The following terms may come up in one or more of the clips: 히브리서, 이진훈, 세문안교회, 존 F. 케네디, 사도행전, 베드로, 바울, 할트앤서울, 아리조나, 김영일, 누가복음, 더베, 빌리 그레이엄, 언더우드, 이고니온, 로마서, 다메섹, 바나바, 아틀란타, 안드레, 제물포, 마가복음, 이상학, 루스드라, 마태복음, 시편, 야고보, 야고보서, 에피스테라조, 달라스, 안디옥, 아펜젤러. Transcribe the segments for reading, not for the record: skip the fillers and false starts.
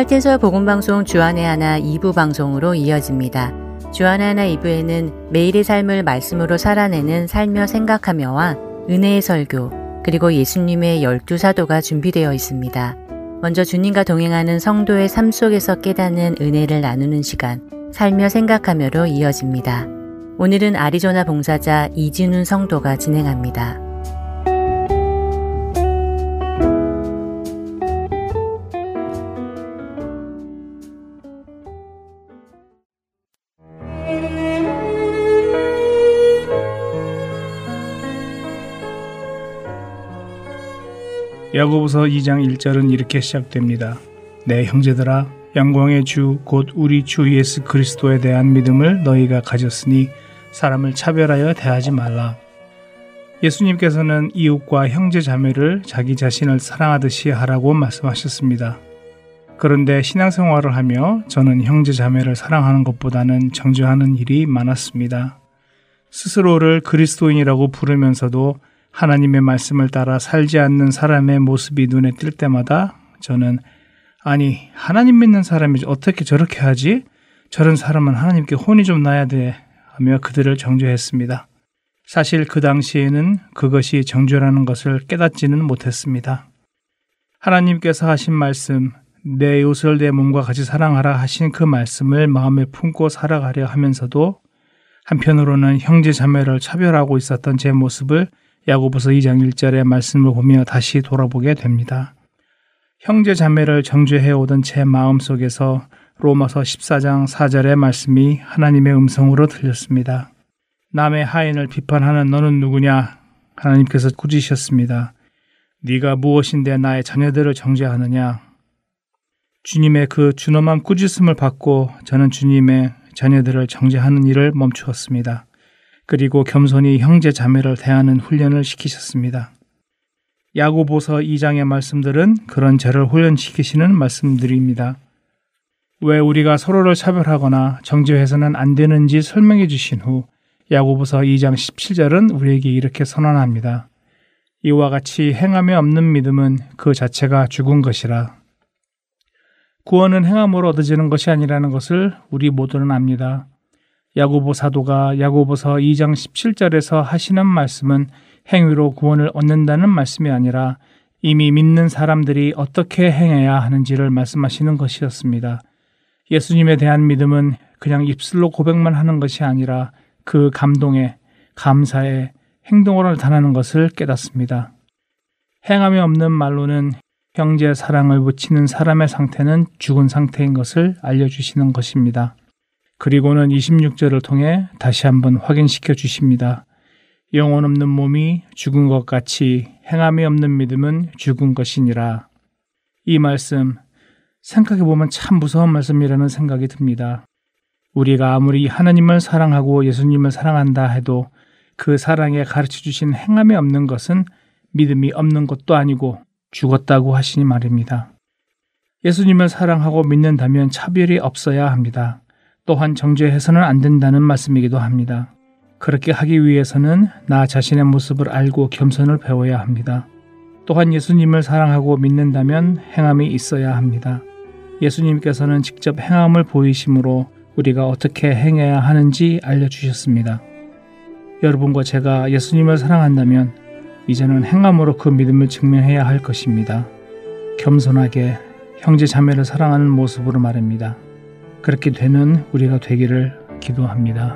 할텐서 복음방송 주안의 하나 2부 방송으로 이어집니다. 주안의 하나 2부에는 매일의 삶을 말씀으로 살아내는 살며 생각하며와 은혜의 설교, 그리고 예수님의 12사도가 준비되어 있습니다. 먼저 주님과 동행하는 성도의 삶 속에서 깨닫는 은혜를 나누는 시간, 살며 생각하며로 이어집니다. 오늘은 아리조나 봉사자 이진훈 성도가 진행합니다. 야고보서 2장 1절은 이렇게 시작됩니다. 내 형제들아, 영광의 주 곧 우리 주 예수 그리스도에 대한 믿음을 너희가 가졌으니 사람을 차별하여 대하지 말라. 예수님께서는 이웃과 형제 자매를 자기 자신을 사랑하듯이 하라고 말씀하셨습니다. 그런데 신앙생활을 하며 저는 형제 자매를 사랑하는 것보다는 정죄하는 일이 많았습니다. 스스로를 그리스도인이라고 부르면서도 하나님의 말씀을 따라 살지 않는 사람의 모습이 눈에 띌 때마다 저는 아니, 하나님 믿는 사람이 어떻게 저렇게 하지? 저런 사람은 하나님께 혼이 좀 나야 돼 하며 그들을 정죄했습니다. 사실 그 당시에는 그것이 정죄라는 것을 깨닫지는 못했습니다. 하나님께서 하신 말씀, 내 이웃을 내 몸과 같이 사랑하라 하신 그 말씀을 마음에 품고 살아가려 하면서도 한편으로는 형제 자매를 차별하고 있었던 제 모습을 야고보서 2장 1절의 말씀을 보며 다시 돌아보게 됩니다. 형제 자매를 정죄해오던 제 마음속에서 로마서 14장 4절의 말씀이 하나님의 음성으로 들렸습니다. 남의 하인을 비판하는 너는 누구냐? 하나님께서 꾸짖으셨습니다. 네가 무엇인데 나의 자녀들을 정죄하느냐? 주님의 그 준엄한 꾸짖음을 받고 저는 주님의 자녀들을 정죄하는 일을 멈추었습니다. 그리고 겸손히 형제 자매를 대하는 훈련을 시키셨습니다. 야고보서 2장의 말씀들은 그런 저를 훈련시키시는 말씀들입니다. 왜 우리가 서로를 차별하거나 정죄해서는 안 되는지 설명해 주신 후 야고보서 2장 17절은 우리에게 이렇게 선언합니다. 이와 같이 행함이 없는 믿음은 그 자체가 죽은 것이라. 구원은 행함으로 얻어지는 것이 아니라는 것을 우리 모두는 압니다. 야고보 사도가 야고보서 2장 17절에서 하시는 말씀은 행위로 구원을 얻는다는 말씀이 아니라 이미 믿는 사람들이 어떻게 행해야 하는지를 말씀하시는 것이었습니다. 예수님에 대한 믿음은 그냥 입술로 고백만 하는 것이 아니라 그 감동에, 감사에 행동으로 나타나는 것을 깨닫습니다. 행함이 없는 말로는 형제 사랑을 묻히는 사람의 상태는 죽은 상태인 것을 알려주시는 것입니다. 그리고는 26절을 통해 다시 한번 확인시켜 주십니다. 영혼 없는 몸이 죽은 것 같이 행함이 없는 믿음은 죽은 것이니라. 이 말씀, 생각해보면 참 무서운 말씀이라는 생각이 듭니다. 우리가 아무리 하나님을 사랑하고 예수님을 사랑한다 해도 그 사랑에 가르쳐 주신 행함이 없는 것은 믿음이 없는 것도 아니고 죽었다고 하시니 말입니다. 예수님을 사랑하고 믿는다면 차별이 없어야 합니다. 또한 정죄해서는 안 된다는 말씀이기도 합니다. 그렇게 하기 위해서는 나 자신의 모습을 알고 겸손을 배워야 합니다. 또한 예수님을 사랑하고 믿는다면 행함이 있어야 합니다. 예수님께서는 직접 행함을 보이심으로 우리가 어떻게 행해야 하는지 알려주셨습니다. 여러분과 제가 예수님을 사랑한다면 이제는 행함으로 그 믿음을 증명해야 할 것입니다. 겸손하게 형제 자매를 사랑하는 모습으로 말입니다. 그렇게 되는 우리가 되기를 기도합니다.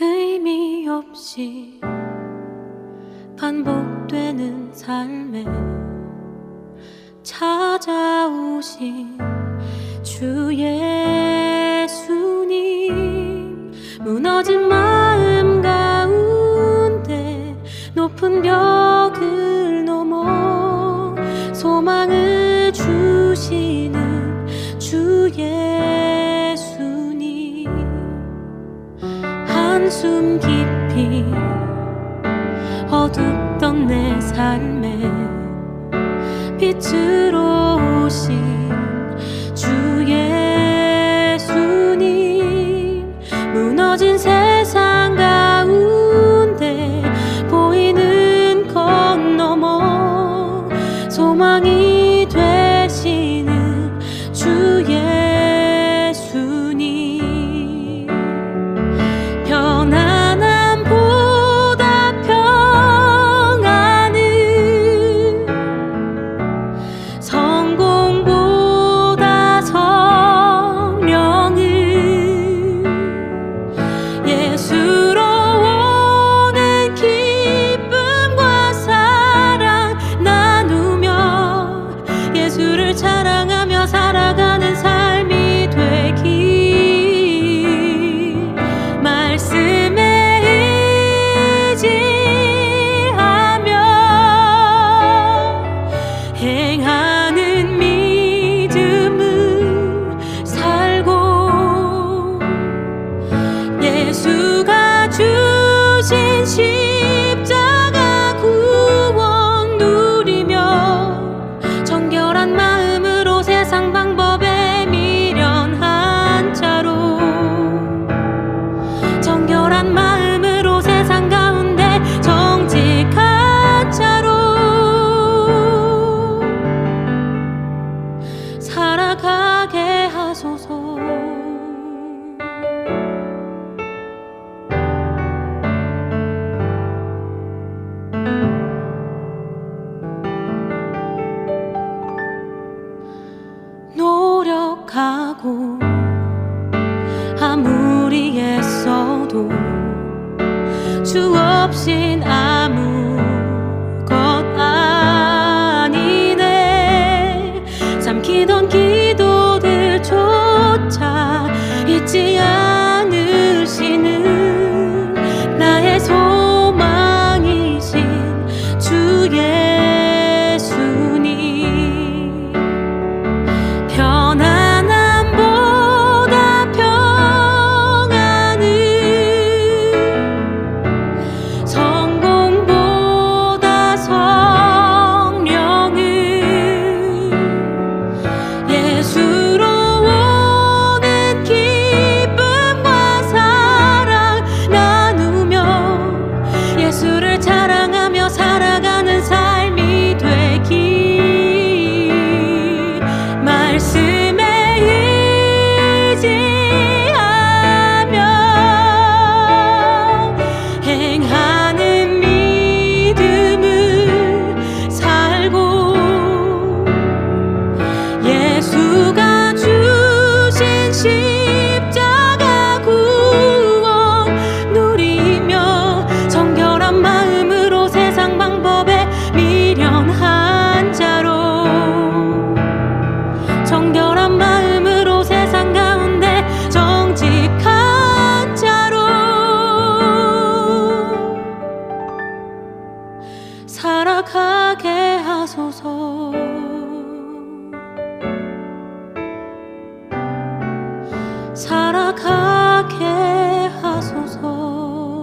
의미 없이 반복되는 삶에 찾아오신 주 예수님, 무너진 마음 가운데 높은 벽을 넘어 소망을 주시는 주 예수님, 한 한숨 깊이 어둡던 내 삶에 빛으로 오신 주 예수님, 무너진 세상 가운데 보이는 것 넘어 소망이 되시는 주 예수님, 편안함보다 평안을, 성공보다 성령을, 예수로 오는 기쁨과 사랑 나누며 예수를 자랑하며 살아가는 삶이 되길, 말씀에 의지하며 행하는 믿음을 살고, 예수가 주신 십자가 구원 누리며 정결한 마음으로 세상 방법에 미련한 자로, 정결한 마음으로 세상 가운데 정직한 자로 살아가게 하소서. 노력하고 아무리 애써도 주 없인 아무것 아니네, 삼키던 기도들조차 잊지 않으시는 나의 소망이신 주 예수님, 편안함보다 평안을, 성공보다 성령을, 예수로 오는 기쁨과 사랑 나누며 예수를 자랑하며 살아가는 삶이 되길, 말씀에 의지하며 행하는 믿음을 살고, 예수가 주신 십자가 구원 누리며 정결한 마음으로 세상 방법에 미련한 자로, 정결한 마음으로 세상 가운데 정직한 자로 살아가게 하소서. 살아가게 하소서.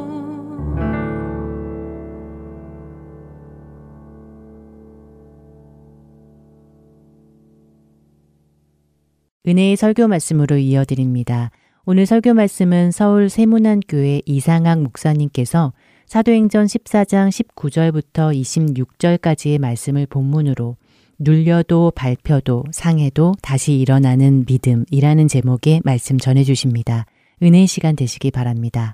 은혜의 설교 말씀으로 이어드립니다. 오늘 설교 말씀은 서울 세문안교회 이상학 목사님께서 사도행전 14장 19절부터 26절까지의 말씀을 본문으로 눌려도 밟혀도 상해도 다시 일어나는 믿음이라는 제목의 말씀 전해주십니다. 은혜의 시간 되시기 바랍니다.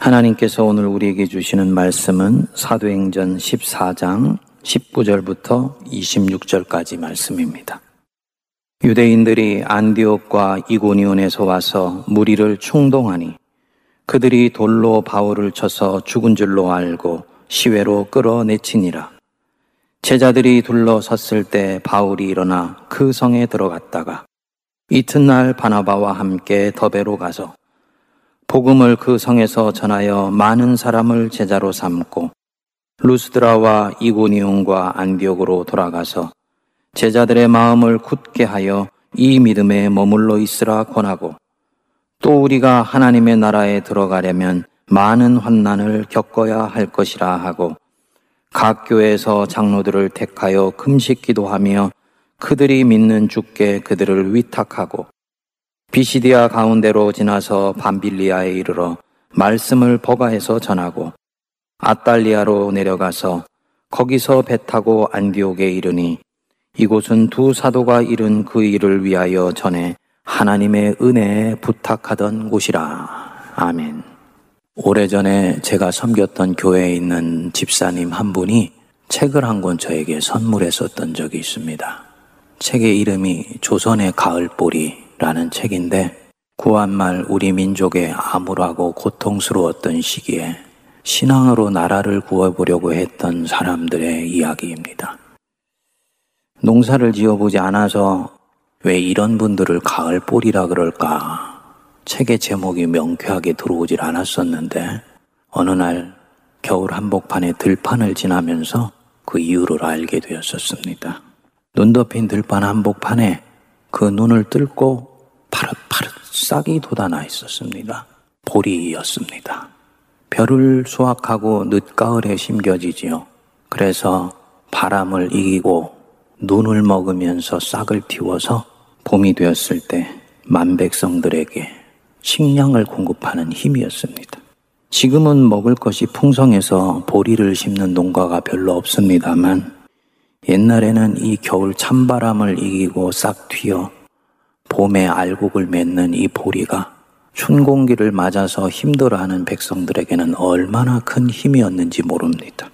하나님께서 오늘 우리에게 주시는 말씀은 사도행전 14장 19절부터 26절까지 말씀입니다. 유대인들이 안디옥과 이고니온에서 와서 무리를 충동하니 그들이 돌로 바울을 쳐서 죽은 줄로 알고 시외로 끌어내치니라. 제자들이 둘러섰을 때 바울이 일어나 그 성에 들어갔다가 이튿날 바나바와 함께 더베로 가서 복음을 그 성에서 전하여 많은 사람을 제자로 삼고 루스드라와 이고니온과 안디옥으로 돌아가서 제자들의 마음을 굳게 하여 이 믿음에 머물러 있으라 권하고, 또 우리가 하나님의 나라에 들어가려면 많은 환난을 겪어야 할 것이라 하고, 각 교회에서 장로들을 택하여 금식 기도하며 그들이 믿는 주께 그들을 위탁하고, 비시디아 가운데로 지나서 밤빌리아에 이르러 말씀을 버가에서 전하고, 아탈리아로 내려가서 거기서 배 타고 안디옥에 이르니, 이곳은 두 사도가 이룬 그 일을 위하여 전에 하나님의 은혜에 부탁하던 곳이라. 아멘. 오래전에 제가 섬겼던 교회에 있는 집사님 한 분이 책을 한 권 저에게 선물했었던 적이 있습니다. 책의 이름이 조선의 가을보리라는 책인데, 구한말 우리 민족의 암울하고 고통스러웠던 시기에 신앙으로 나라를 구해보려고 했던 사람들의 이야기입니다. 농사를 지어보지 않아서 왜 이런 분들을 가을보리라 그럴까? 책의 제목이 명쾌하게 들어오질 않았었는데, 어느 날 겨울 한복판에 들판을 지나면서 그 이유를 알게 되었었습니다. 눈 덮인 들판 한복판에 그 눈을 뜰고 파릇파릇 싹이 돋아나 있었습니다. 보리였습니다. 벼를 수확하고 늦가을에 심겨지지요. 그래서 바람을 이기고 눈을 먹으면서 싹을 틔워서 봄이 되었을 때 만백성들에게 식량을 공급하는 힘이었습니다. 지금은 먹을 것이 풍성해서 보리를 심는 농가가 별로 없습니다만, 옛날에는 이 겨울 찬바람을 이기고 싹 튀어 봄에 알곡을 맺는 이 보리가 춘 공기를 맞아서 힘들어하는 백성들에게는 얼마나 큰 힘이었는지 모릅니다.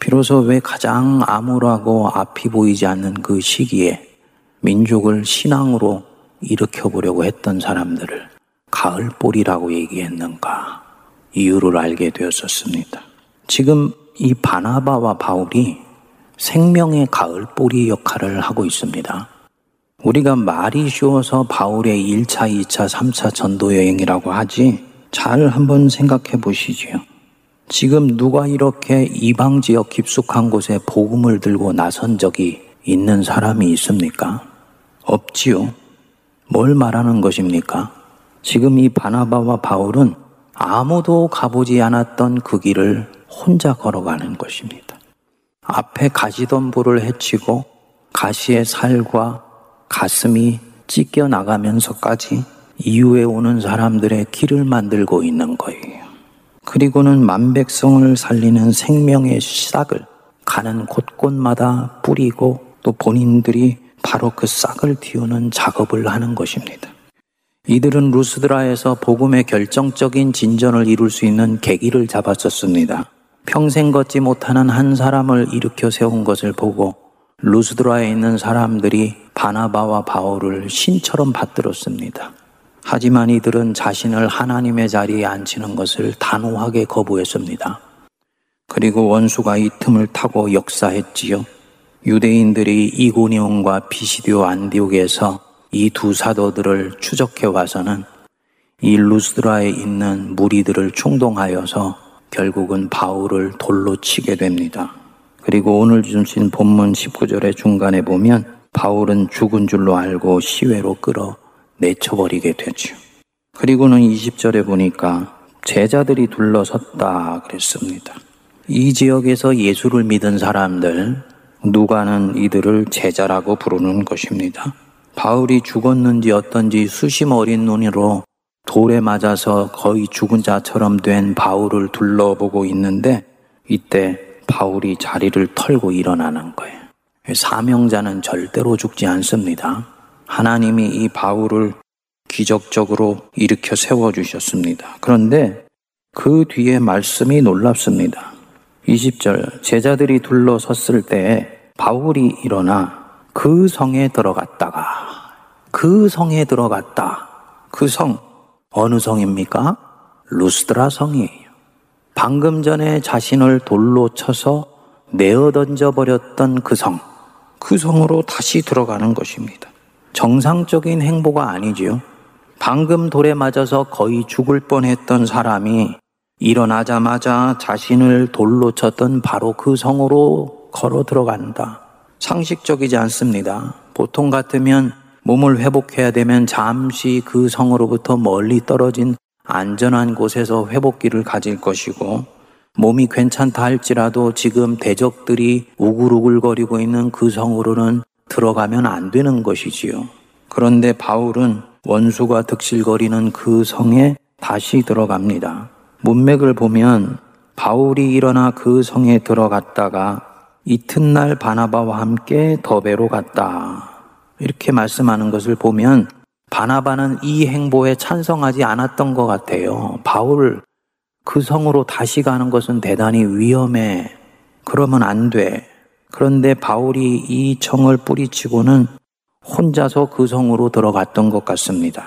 비로소 왜 가장 암울하고 앞이 보이지 않는 그 시기에 민족을 신앙으로 일으켜보려고 했던 사람들을 가을보리라고 얘기했는가? 이유를 알게 되었었습니다. 지금 이 바나바와 바울이 생명의 가을보리 역할을 하고 있습니다. 우리가 말이 쉬워서 바울의 1차, 2차, 3차 전도여행이라고 하지, 잘 한번 생각해 보시지요. 지금 누가 이렇게 이방 지역 깊숙한 곳에 복음을 들고 나선 적이 있는 사람이 있습니까? 없지요. 뭘 말하는 것입니까? 지금 이 바나바와 바울은 아무도 가보지 않았던 그 길을 혼자 걸어가는 것입니다. 앞에 가시덤불을 헤치고 가시의 살과 가슴이 찢겨 나가면서까지 이후에 오는 사람들의 길을 만들고 있는 거예요. 그리고는 만백성을 살리는 생명의 싹을 가는 곳곳마다 뿌리고, 또 본인들이 바로 그 싹을 틔우는 작업을 하는 것입니다. 이들은 루스드라에서 복음의 결정적인 진전을 이룰 수 있는 계기를 잡았었습니다. 평생 걷지 못하는 한 사람을 일으켜 세운 것을 보고 루스드라에 있는 사람들이 바나바와 바울을 신처럼 받들었습니다. 하지만 이들은 자신을 하나님의 자리에 앉히는 것을 단호하게 거부했습니다. 그리고 원수가 이 틈을 타고 역사했지요. 유대인들이 이고니온과 비시디오 안디옥에서 이 두 사도들을 추적해 와서는 이 루스드라에 있는 무리들을 총동하여서 결국은 바울을 돌로 치게 됩니다. 그리고 오늘 주신 본문 19절의 중간에 보면 바울은 죽은 줄로 알고 시외로 끌어 내쳐버리게 되죠. 그리고는 20절에 보니까 제자들이 둘러섰다 그랬습니다. 이 지역에서 예수를 믿은 사람들, 누가는 이들을 제자라고 부르는 것입니다. 바울이 죽었는지 어떤지 수심 어린 눈으로 돌에 맞아서 거의 죽은 자처럼 된 바울을 둘러보고 있는데, 이때 바울이 자리를 털고 일어나는 거예요. 사명자는 절대로 죽지 않습니다. 하나님이 이 바울을 기적적으로 일으켜 세워주셨습니다. 그런데 그 뒤에 말씀이 놀랍습니다. 20절, 제자들이 둘러섰을 때에 바울이 일어나 그 성에 들어갔다가, 그 성, 어느 성입니까? 루스드라 성이에요. 방금 전에 자신을 돌로 쳐서 내어 던져버렸던 그 성, 그 성으로 다시 들어가는 것입니다. 정상적인 행보가 아니지요. 방금 돌에 맞아서 거의 죽을 뻔했던 사람이 일어나자마자 자신을 돌로 쳤던 바로 그 성으로 걸어 들어간다. 상식적이지 않습니다. 보통 같으면 몸을 회복해야 되면 잠시 그 성으로부터 멀리 떨어진 안전한 곳에서 회복기를 가질 것이고, 몸이 괜찮다 할지라도 지금 대적들이 우글우글거리고 있는 그 성으로는 들어가면 안 되는 것이지요. 그런데 바울은 원수가 득실거리는 그 성에 다시 들어갑니다. 문맥을 보면 바울이 일어나 그 성에 들어갔다가 이튿날 바나바와 함께 더베로 갔다, 이렇게 말씀하는 것을 보면 바나바는 이 행보에 찬성하지 않았던 것 같아요. 바울, 그 성으로 다시 가는 것은 대단히 위험해. 그러면 안 돼. 그런데 바울이 이 청을 뿌리치고는 혼자서 그 성으로 들어갔던 것 같습니다.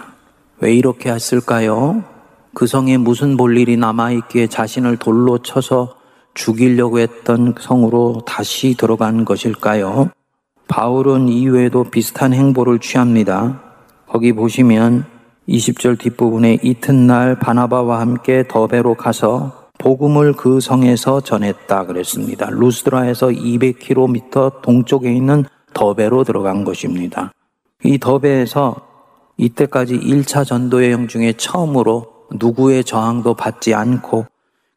왜 이렇게 했을까요? 그 성에 무슨 볼일이 남아있기에 자신을 돌로 쳐서 죽이려고 했던 성으로 다시 들어간 것일까요? 바울은 이외에도 비슷한 행보를 취합니다. 거기 보시면 20절 뒷부분에 이튿날 바나바와 함께 더베로 가서 복음을 그 성에서 전했다 그랬습니다. 루스드라에서 200km 동쪽에 있는 더베로 들어간 것입니다. 이 더베에서 이때까지 1차 전도 여행 중에 처음으로 누구의 저항도 받지 않고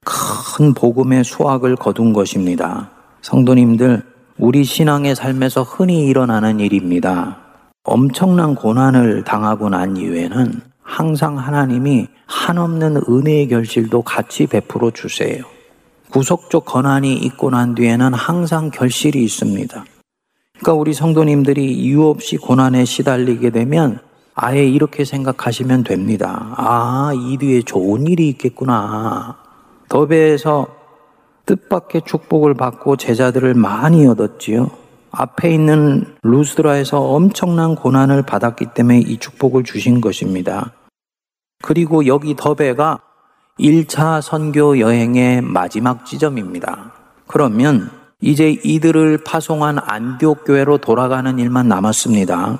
큰 복음의 수확을 거둔 것입니다. 성도님들, 우리 신앙의 삶에서 흔히 일어나는 일입니다. 엄청난 고난을 당하고 난 이후에는 항상 하나님이 한없는 은혜의 결실도 같이 베풀어 주세요. 구속적 고난이 있고 난 뒤에는 항상 결실이 있습니다. 그러니까 우리 성도님들이 이유 없이 고난에 시달리게 되면 아예 이렇게 생각하시면 됩니다. 아, 이 뒤에 좋은 일이 있겠구나. 더베에서 뜻밖의 축복을 받고 제자들을 많이 얻었지요. 앞에 있는 루스드라에서 엄청난 고난을 받았기 때문에 이 축복을 주신 것입니다. 그리고 여기 더베가 1차 선교 여행의 마지막 지점입니다. 그러면 이제 이들을 파송한 안디옥 교회로 돌아가는 일만 남았습니다.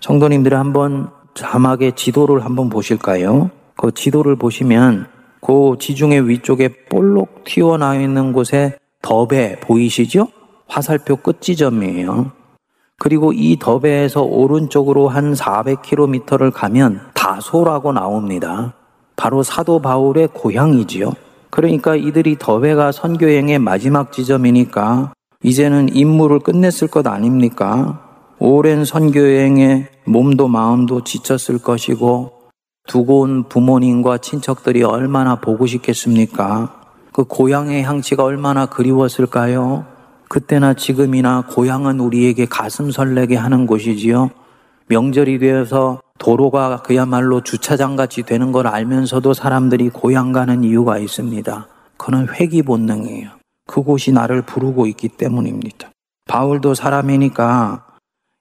성도님들이 한번 자막의 지도를 한번 보실까요? 그 지도를 보시면 그 지중해 위쪽에 볼록 튀어나와 있는 곳에 더베 보이시죠? 화살표 끝지점이에요. 그리고 이 더베에서 오른쪽으로 한 400km를 가면 다소라고 나옵니다. 바로 사도 바울의 고향이지요. 그러니까 이들이 더베가 선교행의 마지막 지점이니까 이제는 임무를 끝냈을 것 아닙니까? 오랜 선교여행에 몸도 마음도 지쳤을 것이고 두고 온 부모님과 친척들이 얼마나 보고 싶겠습니까? 그 고향의 향취가 얼마나 그리웠을까요? 그때나 지금이나 고향은 우리에게 가슴 설레게 하는 곳이지요. 명절이 되어서 도로가 그야말로 주차장같이 되는 걸 알면서도 사람들이 고향 가는 이유가 있습니다. 그건 회귀 본능이에요. 그곳이 나를 부르고 있기 때문입니다. 바울도 사람이니까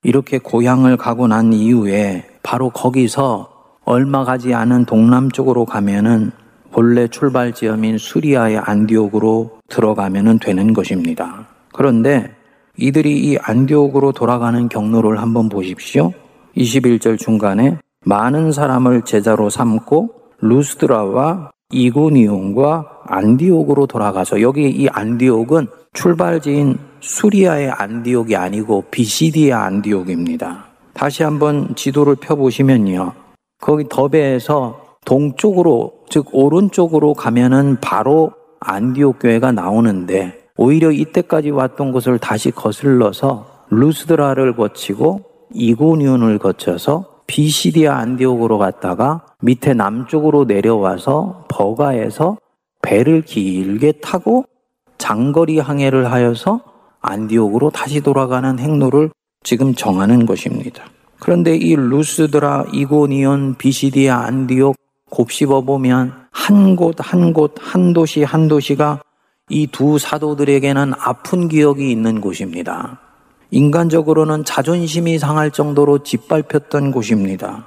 이렇게 고향을 가고 난 이후에 바로 거기서 얼마 가지 않은 동남쪽으로 가면은 본래 출발 지점인 수리아의 안디옥으로 들어가면은 되는 것입니다. 그런데 이들이 이 안디옥으로 돌아가는 경로를 한번 보십시오. 21절 중간에 많은 사람을 제자로 삼고 루스드라와 이고니온과 안디옥으로 돌아가서, 여기 이 안디옥은 출발지인 수리아의 안디옥이 아니고 비시디아 안디옥입니다. 다시 한번 지도를 펴보시면요. 거기 더베에서 동쪽으로, 즉 오른쪽으로 가면은 바로 안디옥 교회가 나오는데 오히려 이때까지 왔던 곳을 다시 거슬러서 루스드라를 거치고 이고니온을 거쳐서 비시디아 안디옥으로 갔다가 밑에 남쪽으로 내려와서 버가에서 배를 길게 타고 장거리 항해를 하여서 안디옥으로 다시 돌아가는 행로를 지금 정하는 것입니다. 그런데 이 루스드라, 이고니온, 비시디아, 안디옥 곱씹어보면 한 곳 한 곳, 한 도시 한 도시가 이 두 사도들에게는 아픈 기억이 있는 곳입니다. 인간적으로는 자존심이 상할 정도로 짓밟혔던 곳입니다.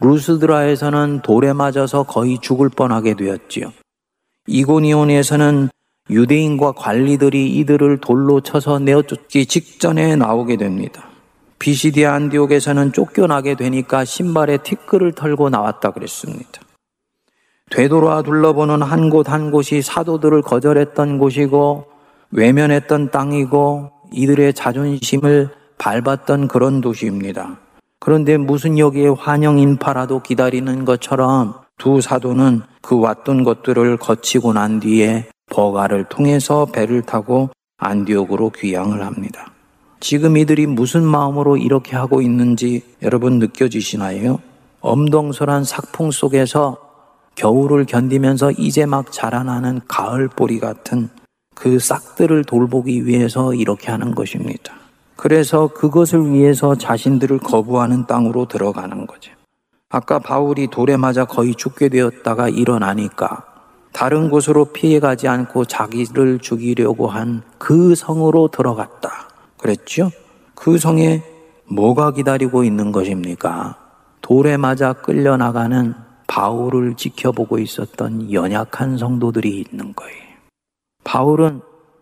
루스드라에서는 돌에 맞아서 거의 죽을 뻔하게 되었지요. 이고니온에서는 유대인과 관리들이 이들을 돌로 쳐서 내어쫓기 직전에 나오게 됩니다. 비시디아 안디옥에서는 쫓겨나게 되니까 신발에 티끌을 털고 나왔다 그랬습니다. 되돌아 둘러보는 한 곳 한 곳이 사도들을 거절했던 곳이고 외면했던 땅이고 이들의 자존심을 밟았던 그런 도시입니다. 그런데 무슨 여기에 환영인파라도 기다리는 것처럼 두 사도는 그 왔던 것들을 거치고 난 뒤에 버가를 통해서 배를 타고 안디옥으로 귀향을 합니다. 지금 이들이 무슨 마음으로 이렇게 하고 있는지 여러분 느껴지시나요? 엄동설한 삭풍 속에서 겨울을 견디면서 이제 막 자라나는 가을 보리 같은 그 싹들을 돌보기 위해서 이렇게 하는 것입니다. 그래서 그것을 위해서 자신들을 거부하는 땅으로 들어가는 거죠. 아까 바울이 돌에 맞아 거의 죽게 되었다가 일어나니까 다른 곳으로 피해가지 않고 자기를 죽이려고 한 그 성으로 들어갔다 그랬죠? 그 성에 뭐가 기다리고 있는 것입니까? 돌에 맞아 끌려나가는 바울을 지켜보고 있었던 연약한 성도들이 있는 거예요. 바울은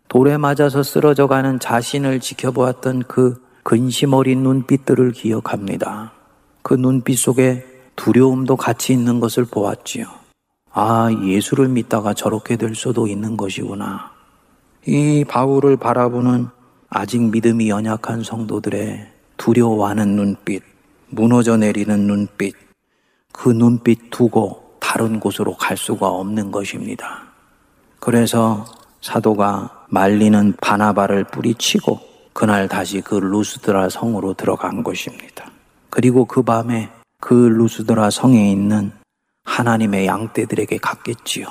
돌에 맞아서 쓰러져가는 자신을 지켜보았던 그 근심 어린 눈빛들을 기억합니다. 그 눈빛 속에 두려움도 같이 있는 것을 보았지요. 아, 예수를 믿다가 저렇게 될 수도 있는 것이구나. 이 바울을 바라보는 아직 믿음이 연약한 성도들의 두려워하는 눈빛, 무너져 내리는 눈빛, 그 눈빛 두고 다른 곳으로 갈 수가 없는 것입니다. 그래서 사도가 말리는 바나바를 뿌리치고 그날 다시 그 루스드라 성으로 들어간 것입니다. 그리고 그 밤에 그 루스드라 성에 있는 하나님의 양떼들에게 갔겠지요.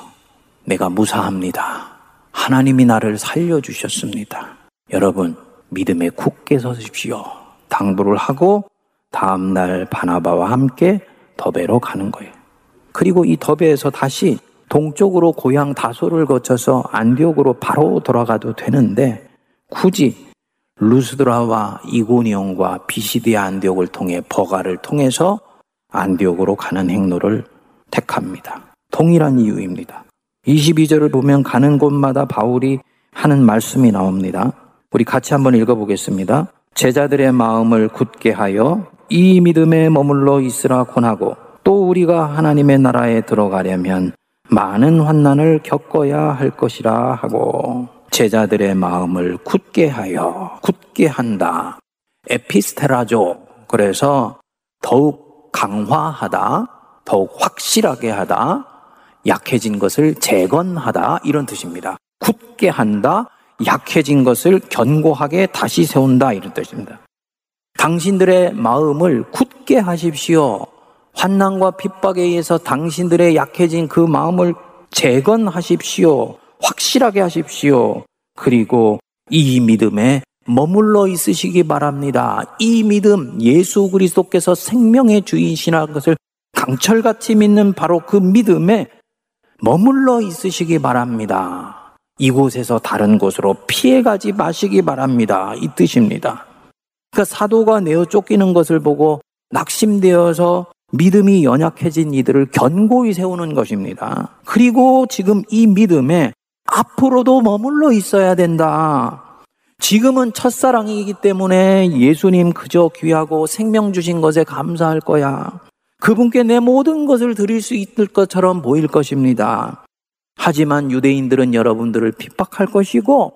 내가 무사합니다. 하나님이 나를 살려주셨습니다. 여러분, 믿음에 굳게 서십시오. 당부를 하고 다음날 바나바와 함께 더베로 가는 거예요. 그리고 이 더베에서 다시 동쪽으로 고향 다소를 거쳐서 안디옥으로 바로 돌아가도 되는데 굳이 루스드라와 이고니온과 비시디아 안디옥을 통해 버가를 통해서 안디옥으로 가는 행로를 택합니다. 동일한 이유입니다. 22절을 보면 가는 곳마다 바울이 하는 말씀이 나옵니다. 우리 같이 한번 읽어보겠습니다. 제자들의 마음을 굳게 하여 이 믿음에 머물러 있으라 권하고 또 우리가 하나님의 나라에 들어가려면 많은 환난을 겪어야 할 것이라 하고 제자들의 마음을 굳게 하여 굳게 한다. 에피스테라조. 그래서 더욱 강화하다. 더욱 확실하게 하다. 약해진 것을 재건하다. 이런 뜻입니다. 굳게 한다. 약해진 것을 견고하게 다시 세운다. 이런 뜻입니다. 당신들의 마음을 굳게 하십시오. 환난과 핍박에 의해서 당신들의 약해진 그 마음을 재건하십시오. 확실하게 하십시오. 그리고 이 믿음에 머물러 있으시기 바랍니다. 이 믿음, 예수 그리스도께서 생명의 주인이신 것을 강철같이 믿는 바로 그 믿음에 머물러 있으시기 바랍니다. 이곳에서 다른 곳으로 피해가지 마시기 바랍니다. 이 뜻입니다. 그러니까 사도가 내어 쫓기는 것을 보고 낙심되어서 믿음이 연약해진 이들을 견고히 세우는 것입니다. 그리고 지금 이 믿음에 앞으로도 머물러 있어야 된다. 지금은 첫사랑이기 때문에 예수님 그저 귀하고 생명 주신 것에 감사할 거야. 그분께 내 모든 것을 드릴 수 있을 것처럼 보일 것입니다. 하지만 유대인들은 여러분들을 핍박할 것이고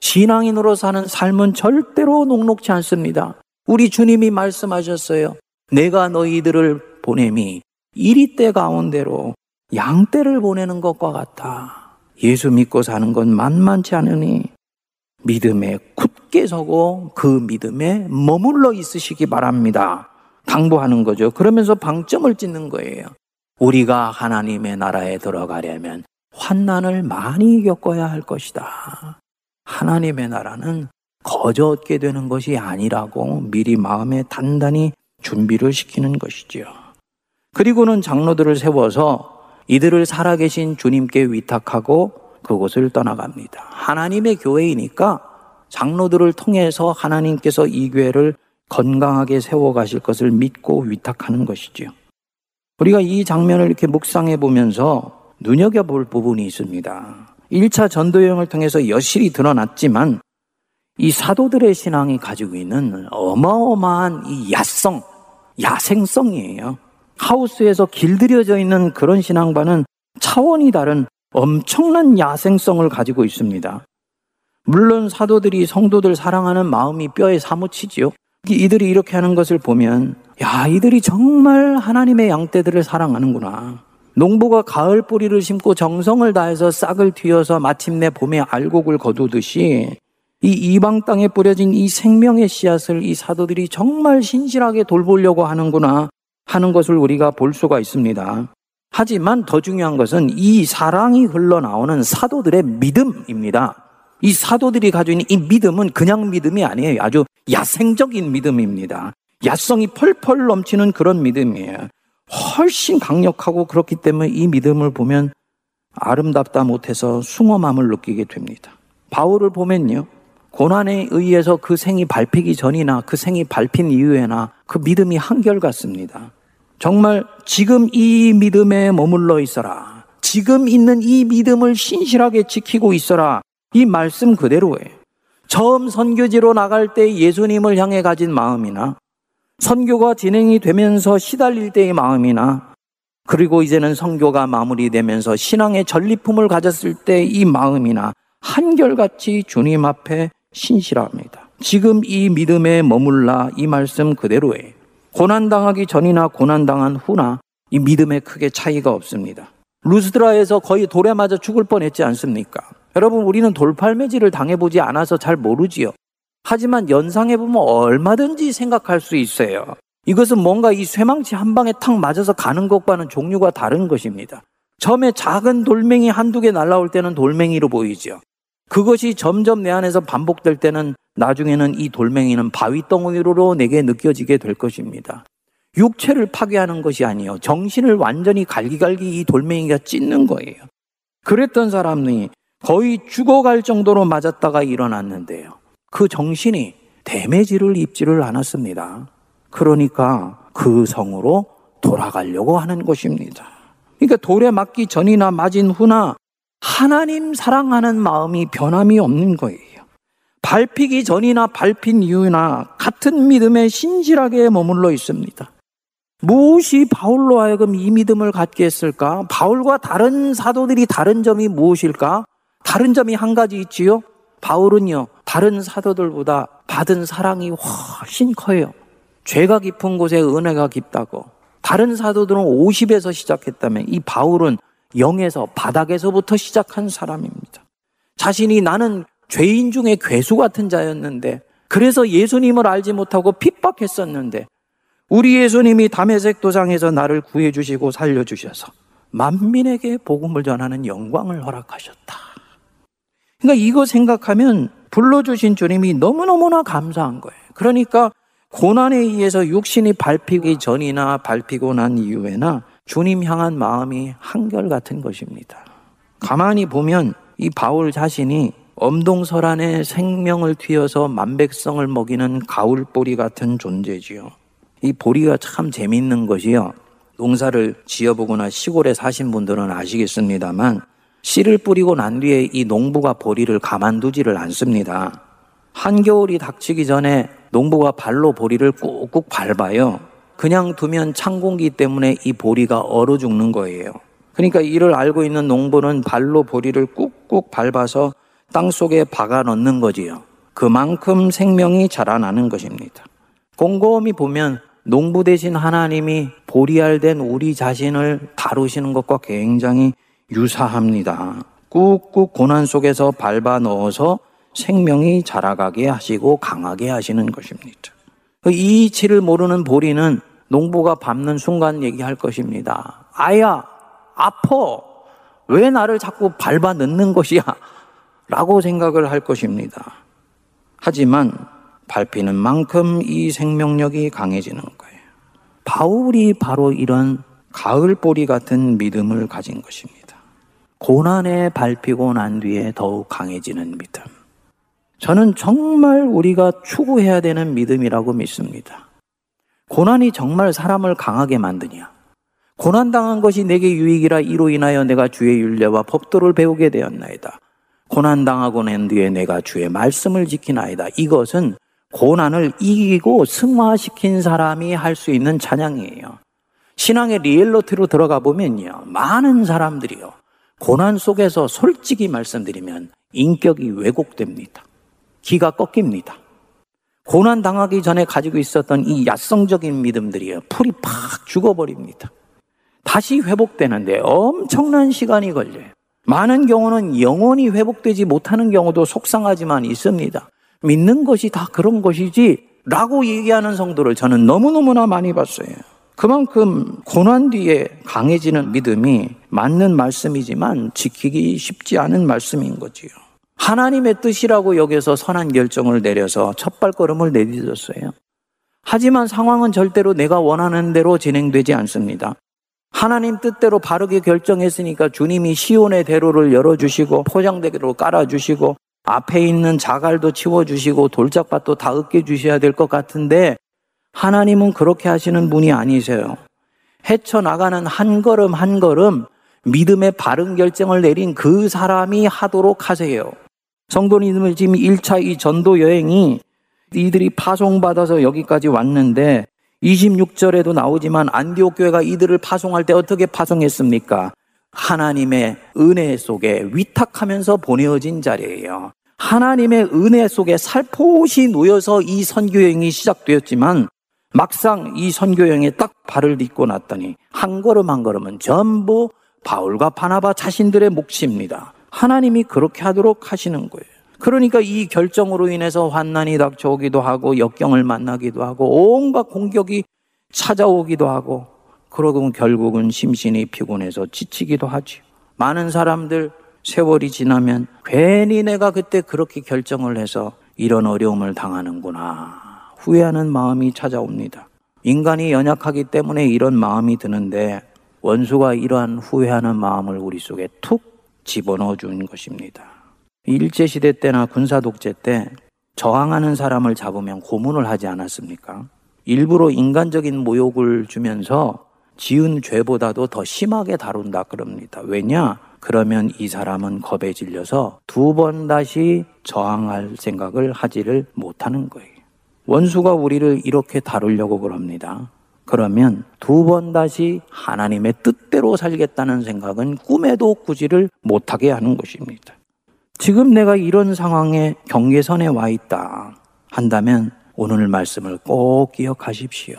신앙인으로 사는 삶은 절대로 녹록지 않습니다. 우리 주님이 말씀하셨어요. 내가 너희들을 보냄이 이리 떼 가운데로 양떼를 보내는 것과 같다. 예수 믿고 사는 건 만만치 않으니 믿음에 굳게 서고 그 믿음에 머물러 있으시기 바랍니다. 당부하는 거죠. 그러면서 방점을 찍는 거예요. 우리가 하나님의 나라에 들어가려면 환난을 많이 겪어야 할 것이다. 하나님의 나라는 거저 얻게 되는 것이 아니라고 미리 마음에 단단히 준비를 시키는 것이지요. 그리고는 장로들을 세워서 이들을 살아계신 주님께 위탁하고 그곳을 떠나갑니다. 하나님의 교회이니까 장로들을 통해서 하나님께서 이 교회를 건강하게 세워가실 것을 믿고 위탁하는 것이지요. 우리가 이 장면을 이렇게 묵상해 보면서 눈여겨볼 부분이 있습니다. 1차 전도 여행을 통해서 여실히 드러났지만 이 사도들의 신앙이 가지고 있는 어마어마한 이 야성, 야생성이에요. 하우스에서 길들여져 있는 그런 신앙과는 차원이 다른 엄청난 야생성을 가지고 있습니다. 물론 사도들이 성도들 사랑하는 마음이 뼈에 사무치지요. 이들이 이렇게 하는 것을 보면 야, 이들이 정말 하나님의 양떼들을 사랑하는구나. 농부가 가을 뿌리를 심고 정성을 다해서 싹을 틔어서 마침내 봄에 알곡을 거두듯이 이 이방 땅에 뿌려진 이 생명의 씨앗을 이 사도들이 정말 신실하게 돌보려고 하는구나 하는 것을 우리가 볼 수가 있습니다. 하지만 더 중요한 것은 이 사랑이 흘러나오는 사도들의 믿음입니다. 이 사도들이 가지고 있는 이 믿음은 그냥 믿음이 아니에요. 아주 야생적인 믿음입니다. 야성이 펄펄 넘치는 그런 믿음이에요. 훨씬 강력하고 그렇기 때문에 이 믿음을 보면 아름답다 못해서 숭엄함을 느끼게 됩니다. 바울을 보면요, 고난에 의해서 그 생이 밟히기 전이나 그 생이 밟힌 이후에나 그 믿음이 한결같습니다. 정말 지금 이 믿음에 머물러 있어라, 지금 있는 이 믿음을 신실하게 지키고 있어라, 이 말씀 그대로예요. 처음 선교지로 나갈 때 예수님을 향해 가진 마음이나 선교가 진행이 되면서 시달릴 때의 마음이나 그리고 이제는 선교가 마무리되면서 신앙의 전리품을 가졌을 때 이 마음이나 한결같이 주님 앞에 신실합니다. 지금 이 믿음에 머물라, 이 말씀 그대로예요. 고난당하기 전이나 고난당한 후나 이 믿음에 크게 차이가 없습니다. 루스드라에서 거의 돌에 맞아 죽을 뻔했지 않습니까? 여러분, 우리는 돌팔매질을 당해보지 않아서 잘 모르지요. 하지만 연상해보면 얼마든지 생각할 수 있어요. 이것은 뭔가 이 쇠망치 한 방에 탁 맞아서 가는 것과는 종류가 다른 것입니다. 처음에 작은 돌멩이 한두 개 날아올 때는 돌멩이로 보이죠. 그것이 점점 내 안에서 반복될 때는 나중에는 이 돌멩이는 바위덩어리로 내게 느껴지게 될 것입니다. 육체를 파괴하는 것이 아니요, 정신을 완전히 갈기갈기 이 돌멩이가 찢는 거예요. 그랬던 사람이 거의 죽어갈 정도로 맞았다가 일어났는데요, 그 정신이 데미지를 입지를 않았습니다. 그러니까 그 성으로 돌아가려고 하는 것입니다. 그러니까 돌에 맞기 전이나 맞은 후나 하나님 사랑하는 마음이 변함이 없는 거예요. 밟히기 전이나 밟힌 이후나 같은 믿음에 신실하게 머물러 있습니다. 무엇이 바울로 하여금 이 믿음을 갖게 했을까? 바울과 다른 사도들이 다른 점이 무엇일까? 다른 점이 한 가지 있지요. 바울은요, 다른 사도들보다 받은 사랑이 훨씬 커요. 죄가 깊은 곳에 은혜가 깊다고. 다른 사도들은 50에서 시작했다면 이 바울은 0에서 바닥에서부터 시작한 사람입니다. 자신이 나는 죄인 중에 괴수 같은 자였는데, 그래서 예수님을 알지 못하고 핍박했었는데 우리 예수님이 다메섹 도상에서 나를 구해주시고 살려주셔서 만민에게 복음을 전하는 영광을 허락하셨다. 그러니까 이거 생각하면 불러주신 주님이 너무너무나 감사한 거예요. 그러니까 고난에 의해서 육신이 밟히기 전이나 밟히고 난 이후에나 주님 향한 마음이 한결같은 것입니다. 가만히 보면 이 바울 자신이 엄동설안에 생명을 튀어서 만백성을 먹이는 가울보리 같은 존재지요. 이 보리가 참 재밌는 것이요, 농사를 지어보거나 시골에 사신 분들은 아시겠습니다만 씨를 뿌리고 난 뒤에 이 농부가 보리를 가만두지를 않습니다. 한겨울이 닥치기 전에 농부가 발로 보리를 꾹꾹 밟아요. 그냥 두면 찬 공기 때문에 이 보리가 얼어 죽는 거예요. 그러니까 이를 알고 있는 농부는 발로 보리를 꾹꾹 밟아서 땅속에 박아 넣는 거지요. 그만큼 생명이 자라나는 것입니다. 곰곰이 보면 농부 대신 하나님이 보리알된 우리 자신을 다루시는 것과 굉장히 유사합니다. 꾹꾹 고난 속에서 밟아 넣어서 생명이 자라가게 하시고 강하게 하시는 것입니다. 이 이치를 모르는 보리는 농부가 밟는 순간 얘기할 것입니다. 아야, 아파. 왜 나를 자꾸 밟아 넣는 것이야? 라고 생각을 할 것입니다. 하지만 밟히는 만큼 이 생명력이 강해지는 거예요. 바울이 바로 이런 가을보리 같은 믿음을 가진 것입니다. 고난에 밟히고 난 뒤에 더욱 강해지는 믿음. 저는 정말 우리가 추구해야 되는 믿음이라고 믿습니다. 고난이 정말 사람을 강하게 만드냐? 고난당한 것이 내게 유익이라 이로 인하여 내가 주의 율례와 법도를 배우게 되었나이다. 고난당하고 난 뒤에 내가 주의 말씀을 지키나이다. 이것은 고난을 이기고 승화시킨 사람이 할 수 있는 찬양이에요. 신앙의 리얼리티로 들어가 보면요, 많은 사람들이요, 고난 속에서 솔직히 말씀드리면 인격이 왜곡됩니다. 기가 꺾입니다. 고난 당하기 전에 가지고 있었던 이 야성적인 믿음들이요, 풀이 팍 죽어버립니다. 다시 회복되는데 엄청난 시간이 걸려요. 많은 경우는 영원히 회복되지 못하는 경우도 속상하지만 있습니다. 믿는 것이 다 그런 것이지 라고 얘기하는 성도를 저는 너무너무나 많이 봤어요. 그만큼 고난 뒤에 강해지는 믿음이 맞는 말씀이지만 지키기 쉽지 않은 말씀인 거지요. 하나님의 뜻이라고 여겨서 선한 결정을 내려서 첫 발걸음을 내딛었어요. 하지만 상황은 절대로 내가 원하는 대로 진행되지 않습니다. 하나님 뜻대로 바르게 결정했으니까 주님이 시온의 대로를 열어주시고 포장대로 깔아주시고 앞에 있는 자갈도 치워주시고 돌짝밭도 다 으깨주셔야 될 것 같은데 하나님은 그렇게 하시는 분이 아니세요. 헤쳐나가는 한 걸음 한 걸음 믿음의 바른 결정을 내린 그 사람이 하도록 하세요. 성도님들 지금 1차 이 전도 여행이 이들이 파송받아서 여기까지 왔는데 26절에도 나오지만 안디옥 교회가 이들을 파송할 때 어떻게 파송했습니까? 하나님의 은혜 속에 위탁하면서 보내어진 자리예요. 하나님의 은혜 속에 살포시 놓여서 이 선교여행이 시작되었지만 막상 이 선교여행에 딱 발을 딛고 났더니 한 걸음 한 걸음은 전부 바울과 바나바 자신들의 몫입니다. 하나님이 그렇게 하도록 하시는 거예요. 그러니까 이 결정으로 인해서 환난이 닥쳐오기도 하고 역경을 만나기도 하고 온갖 공격이 찾아오기도 하고 그러고 결국은 심신이 피곤해서 지치기도 하지요. 많은 사람들 세월이 지나면 괜히 내가 그때 그렇게 결정을 해서 이런 어려움을 당하는구나 후회하는 마음이 찾아옵니다. 인간이 연약하기 때문에 이런 마음이 드는데 원수가 이러한 후회하는 마음을 우리 속에 툭 집어넣어 준 것입니다. 일제시대 때나 군사독재 때 저항하는 사람을 잡으면 고문을 하지 않았습니까? 일부러 인간적인 모욕을 주면서 지은 죄보다도 더 심하게 다룬다 그럽니다. 왜냐? 그러면 이 사람은 겁에 질려서 두 번 다시 저항할 생각을 하지를 못하는 거예요. 원수가 우리를 이렇게 다루려고 그럽니다. 그러면 두 번 다시 하나님의 뜻대로 살겠다는 생각은 꿈에도 꾸지를 못하게 하는 것입니다. 지금 내가 이런 상황에 경계선에 와 있다 한다면 오늘 말씀을 꼭 기억하십시오.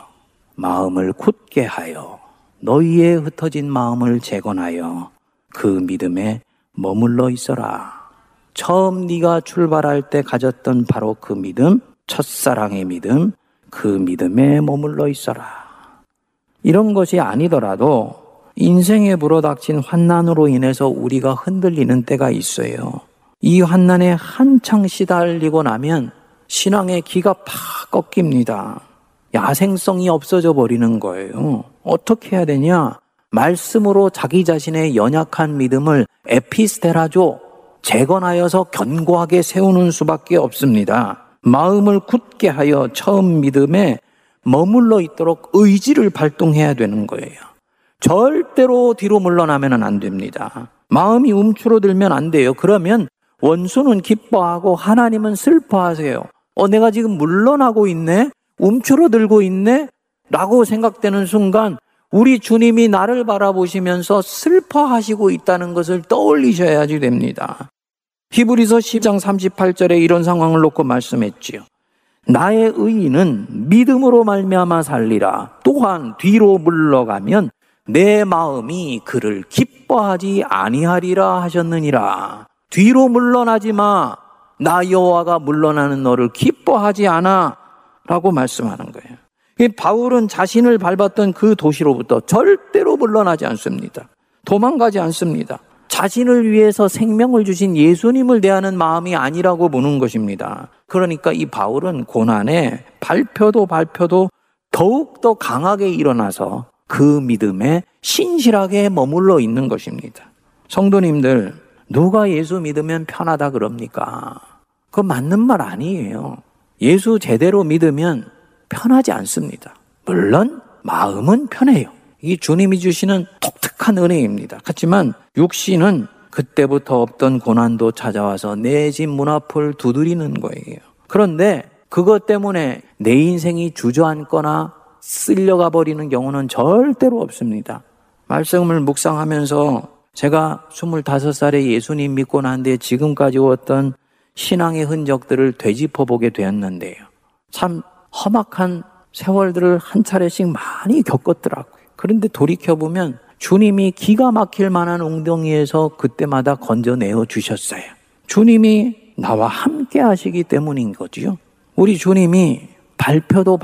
마음을 굳게 하여 너희의 흩어진 마음을 재건하여 그 믿음에 머물러 있어라. 처음 네가 출발할 때 가졌던 바로 그 믿음, 첫사랑의 믿음, 그 믿음에 머물러 있어라. 이런 것이 아니더라도 인생에 불어닥친 환난으로 인해서 우리가 흔들리는 때가 있어요. 이 환난에 한창 시달리고 나면 신앙의 기가 팍 꺾입니다. 야생성이 없어져 버리는 거예요. 어떻게 해야 되냐? 말씀으로 자기 자신의 연약한 믿음을 에피스테라조, 재건하여서 견고하게 세우는 수밖에 없습니다. 마음을 굳게 하여 처음 믿음에 머물러 있도록 의지를 발동해야 되는 거예요. 절대로 뒤로 물러나면 안 됩니다. 마음이 움츠러들면 안 돼요. 그러면 원수는 기뻐하고 하나님은 슬퍼하세요. 내가 지금 물러나고 있네? 움츠러들고 있네? 라고 생각되는 순간 우리 주님이 나를 바라보시면서 슬퍼하시고 있다는 것을 떠올리셔야지 됩니다. 히브리서 10장 38절에 이런 상황을 놓고 말씀했지요. 나의 의인은 믿음으로 말미암아 살리라. 또한 뒤로 물러가면 내 마음이 그를 기뻐하지 아니하리라 하셨느니라. 뒤로 물러나지 마. 나 여호와가 물러나는 너를 기뻐하지 않아. 라고 말씀하는 거예요. 바울은 자신을 밟았던 그 도시로부터 절대로 물러나지 않습니다. 도망가지 않습니다. 자신을 위해서 생명을 주신 예수님을 대하는 마음이 아니라고 보는 것입니다. 그러니까 이 바울은 고난에 발표도 더욱더 강하게 일어나서 그 믿음에 신실하게 머물러 있는 것입니다. 성도님들, 누가 예수 믿으면 편하다 그럽니까? 그건 맞는 말 아니에요. 예수 제대로 믿으면 편하지 않습니다. 물론 마음은 편해요. 이 주님이 주시는 독특한 은혜입니다. 하지만 육신은 그때부터 없던 고난도 찾아와서 내 집 문 앞을 두드리는 거예요. 그런데 그것 때문에 내 인생이 주저앉거나 쓸려가 버리는 경우는 절대로 없습니다. 말씀을 묵상하면서 제가 25살에 예수님 믿고 난 뒤에 지금까지 왔던 신앙의 흔적들을 되짚어보게 되었는데요. 참 험악한 세월들을 한 차례씩 많이 겪었더라고요. 그런데 돌이켜보면 주님이 기가 막힐 만한 웅덩이에서 그때마다 건져내어 주셨어요. 주님이 나와 함께 하시기 때문인 거지요. 우리 주님이 발표도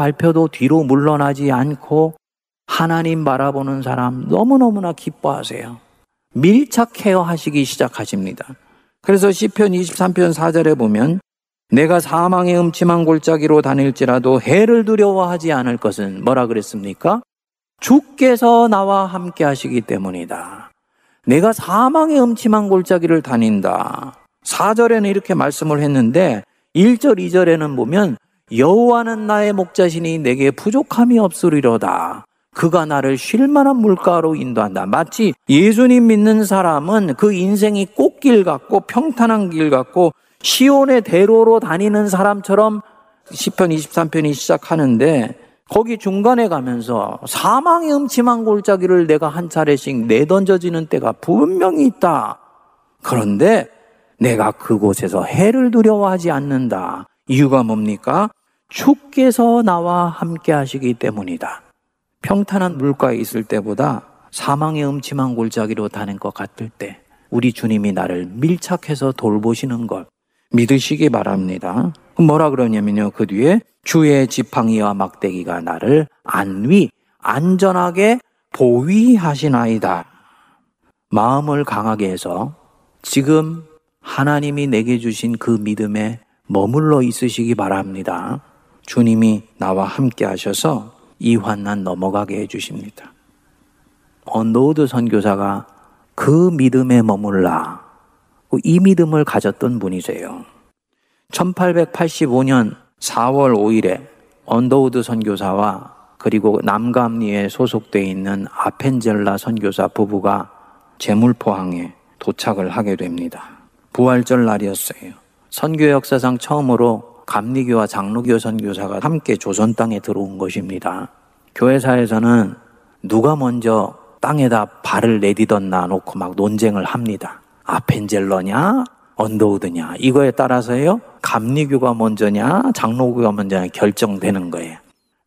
뒤로 물러나지 않고 하나님 바라보는 사람 너무너무나 기뻐하세요. 밀착해야 하시기 시작하십니다. 그래서 시편 23편 4절에 보면 내가 사망의 음침한 골짜기로 다닐지라도 해를 두려워하지 않을 것은 뭐라 그랬습니까? 주께서 나와 함께 하시기 때문이다. 내가 사망의 음침한 골짜기를 다닌다. 4절에는 이렇게 말씀을 했는데 1절 2절에는 보면 여호와는 나의 목자시니 내게 부족함이 없으리로다. 그가 나를 쉴만한 물가로 인도한다. 마치 예수님 믿는 사람은 그 인생이 꽃길 같고 평탄한 길 같고 시온의 대로로 다니는 사람처럼 시편 23편이 시작하는데 거기 중간에 가면서 사망의 음침한 골짜기를 내가 한 차례씩 내던져지는 때가 분명히 있다. 그런데 내가 그곳에서 해를 두려워하지 않는다. 이유가 뭡니까? 주께서 나와 함께 하시기 때문이다. 평탄한 물가에 있을 때보다 사망의 음침한 골짜기로 다닌 것 같을 때 우리 주님이 나를 밀착해서 돌보시는 걸 믿으시기 바랍니다. 뭐라 그러냐면요. 그 뒤에 주의 지팡이와 막대기가 나를 안전하게 보위하시나이다. 마음을 강하게 해서 지금 하나님이 내게 주신 그 믿음에 머물러 있으시기 바랍니다. 주님이 나와 함께 하셔서 이 환난 넘어가게 해주십니다. 언더우드 선교사가 그 믿음에 머물라 이 믿음을 가졌던 분이세요. 1885년 4월 5일에 언더우드 선교사와 그리고 남감리에 소속되어 있는 아펜젤러 선교사 부부가 제물포항에 도착을 하게 됩니다. 부활절 날이었어요. 선교 역사상 처음으로 감리교와 장로교 선교사가 함께 조선 땅에 들어온 것입니다. 교회사에서는 누가 먼저 땅에다 발을 내딛었나 놓고 막 논쟁을 합니다. 아펜젤러냐 언더우드냐 이거에 따라서요 감리교가 먼저냐 장로교가 먼저냐 결정되는 거예요.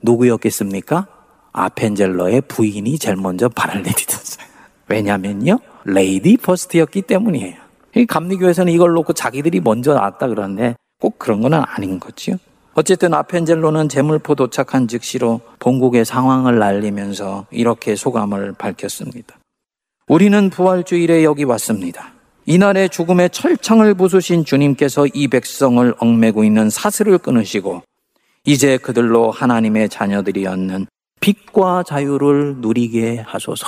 누구였겠습니까? 아펜젤러의 부인이 제일 먼저 발을 내딛었어요. 왜냐면요 레이디 퍼스트였기 때문이에요. 이 감리교에서는 이걸 놓고 자기들이 먼저 나왔다 그러는데 꼭 그런 건 아닌 거지요. 어쨌든 아펜젤로는 제물포 도착한 즉시로 본국의 상황을 알리면서 이렇게 소감을 밝혔습니다. 우리는 부활주일에 여기 왔습니다. 이날의 죽음의 철창을 부수신 주님께서 이 백성을 얽매고 있는 사슬을 끊으시고 이제 그들로 하나님의 자녀들이 얻는 빛과 자유를 누리게 하소서.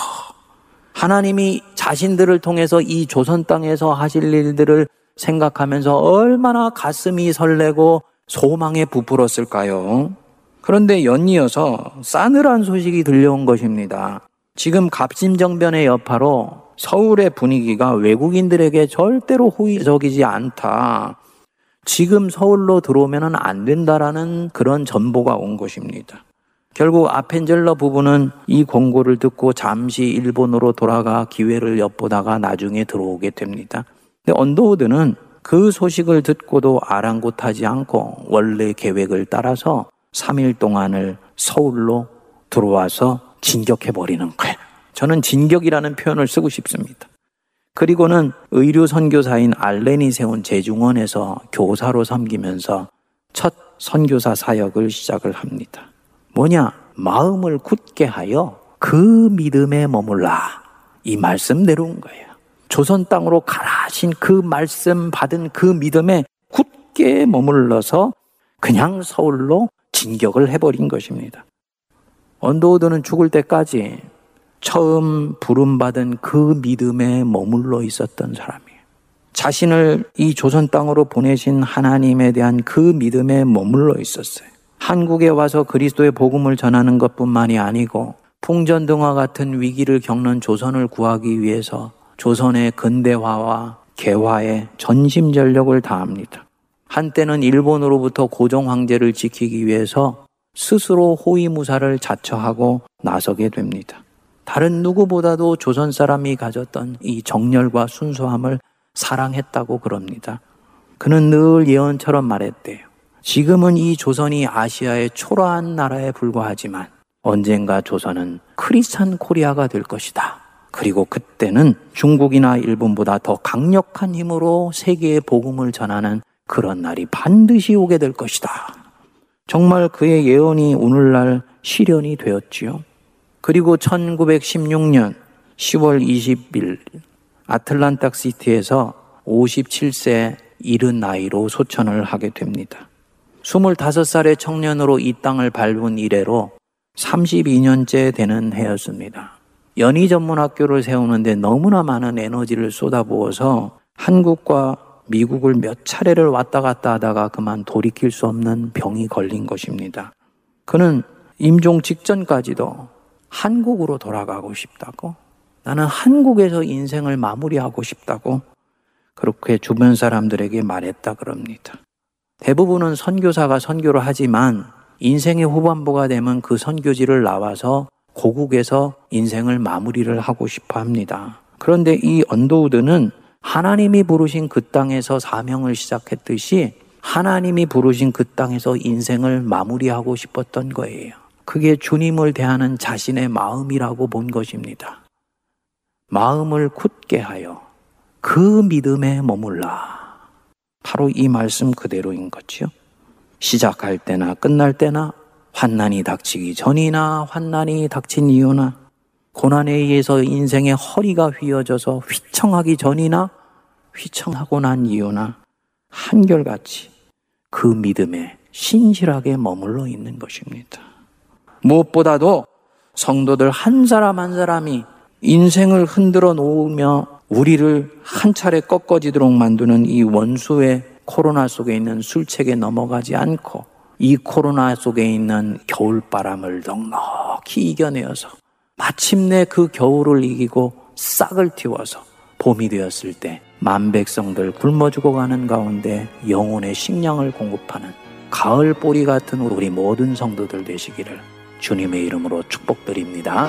하나님이 자신들을 통해서 이 조선 땅에서 하실 일들을 생각하면서 얼마나 가슴이 설레고 소망에 부풀었을까요? 그런데 연이어서 싸늘한 소식이 들려온 것입니다. 지금 갑신정변의 여파로 서울의 분위기가 외국인들에게 절대로 호의적이지 않다. 지금 서울로 들어오면 안 된다라는 그런 전보가 온 것입니다. 결국 아펜젤러 부부는 이 권고를 듣고 잠시 일본으로 돌아가 기회를 엿보다가 나중에 들어오게 됩니다. 근데 언더우드는 그 소식을 듣고도 아랑곳하지 않고 원래 계획을 따라서 3일 동안을 서울로 들어와서 진격해버리는 거예요. 저는 진격이라는 표현을 쓰고 싶습니다. 그리고는 의류 선교사인 알렌이 세운 제중원에서 교사로 섬기면서 첫 선교사 사역을 시작을 합니다. 뭐냐? 마음을 굳게 하여 그 믿음에 머물라. 이 말씀 내려온 거예요. 조선 땅으로 가라신 그 말씀 받은 그 믿음에 굳게 머물러서 그냥 서울로 진격을 해버린 것입니다. 언더우드는 죽을 때까지 처음 부름받은 그 믿음에 머물러 있었던 사람이에요. 자신을 이 조선 땅으로 보내신 하나님에 대한 그 믿음에 머물러 있었어요. 한국에 와서 그리스도의 복음을 전하는 것뿐만이 아니고 풍전 등화 같은 위기를 겪는 조선을 구하기 위해서 조선의 근대화와 개화에 전심전력을 다합니다. 한때는 일본으로부터 고종 황제를 지키기 위해서 스스로 호위무사를 자처하고 나서게 됩니다. 다른 누구보다도 조선 사람이 가졌던 이 정열과 순수함을 사랑했다고 그럽니다. 그는 늘 예언처럼 말했대요. 지금은 이 조선이 아시아의 초라한 나라에 불과하지만 언젠가 조선은 크리스찬 코리아가 될 것이다. 그리고 그때는 중국이나 일본보다 더 강력한 힘으로 세계의 복음을 전하는 그런 날이 반드시 오게 될 것이다. 정말 그의 예언이 오늘날 실현이 되었지요. 그리고 1916년 10월 20일 아틀란타 시티에서 57세 이른 나이로 소천을 하게 됩니다. 25살의 청년으로 이 땅을 밟은 이래로 32년째 되는 해였습니다. 연희 전문학교를 세우는데 너무나 많은 에너지를 쏟아부어서 한국과 미국을 몇 차례를 왔다 갔다 하다가 그만 돌이킬 수 없는 병이 걸린 것입니다. 그는 임종 직전까지도 한국으로 돌아가고 싶다고, 나는 한국에서 인생을 마무리하고 싶다고 그렇게 주변 사람들에게 말했다 그럽니다. 대부분은 선교사가 선교를 하지만 인생의 후반부가 되면 그 선교지를 나와서 고국에서 인생을 마무리를 하고 싶어 합니다. 그런데 이 언더우드는 하나님이 부르신 그 땅에서 사명을 시작했듯이 하나님이 부르신 그 땅에서 인생을 마무리하고 싶었던 거예요. 그게 주님을 대하는 자신의 마음이라고 본 것입니다. 마음을 굳게 하여 그 믿음에 머물라. 바로 이 말씀 그대로인 거지요. 시작할 때나 끝날 때나 환난이 닥치기 전이나 환난이 닥친 이유나 고난에 의해서 인생의 허리가 휘어져서 휘청하기 전이나 휘청하고 난 이유나 한결같이 그 믿음에 신실하게 머물러 있는 것입니다. 무엇보다도 성도들 한 사람 한 사람이 인생을 흔들어 놓으며 우리를 한 차례 꺾어지도록 만드는 이 원수의 코로나 속에 있는 술책에 넘어가지 않고 이 코로나 속에 있는 겨울바람을 넉넉히 이겨내어서 마침내 그 겨울을 이기고 싹을 틔워서 봄이 되었을 때 만백성들 굶어 죽어가는 가운데 영혼의 식량을 공급하는 가을 보리 같은 우리 모든 성도들 되시기를 주님의 이름으로 축복드립니다.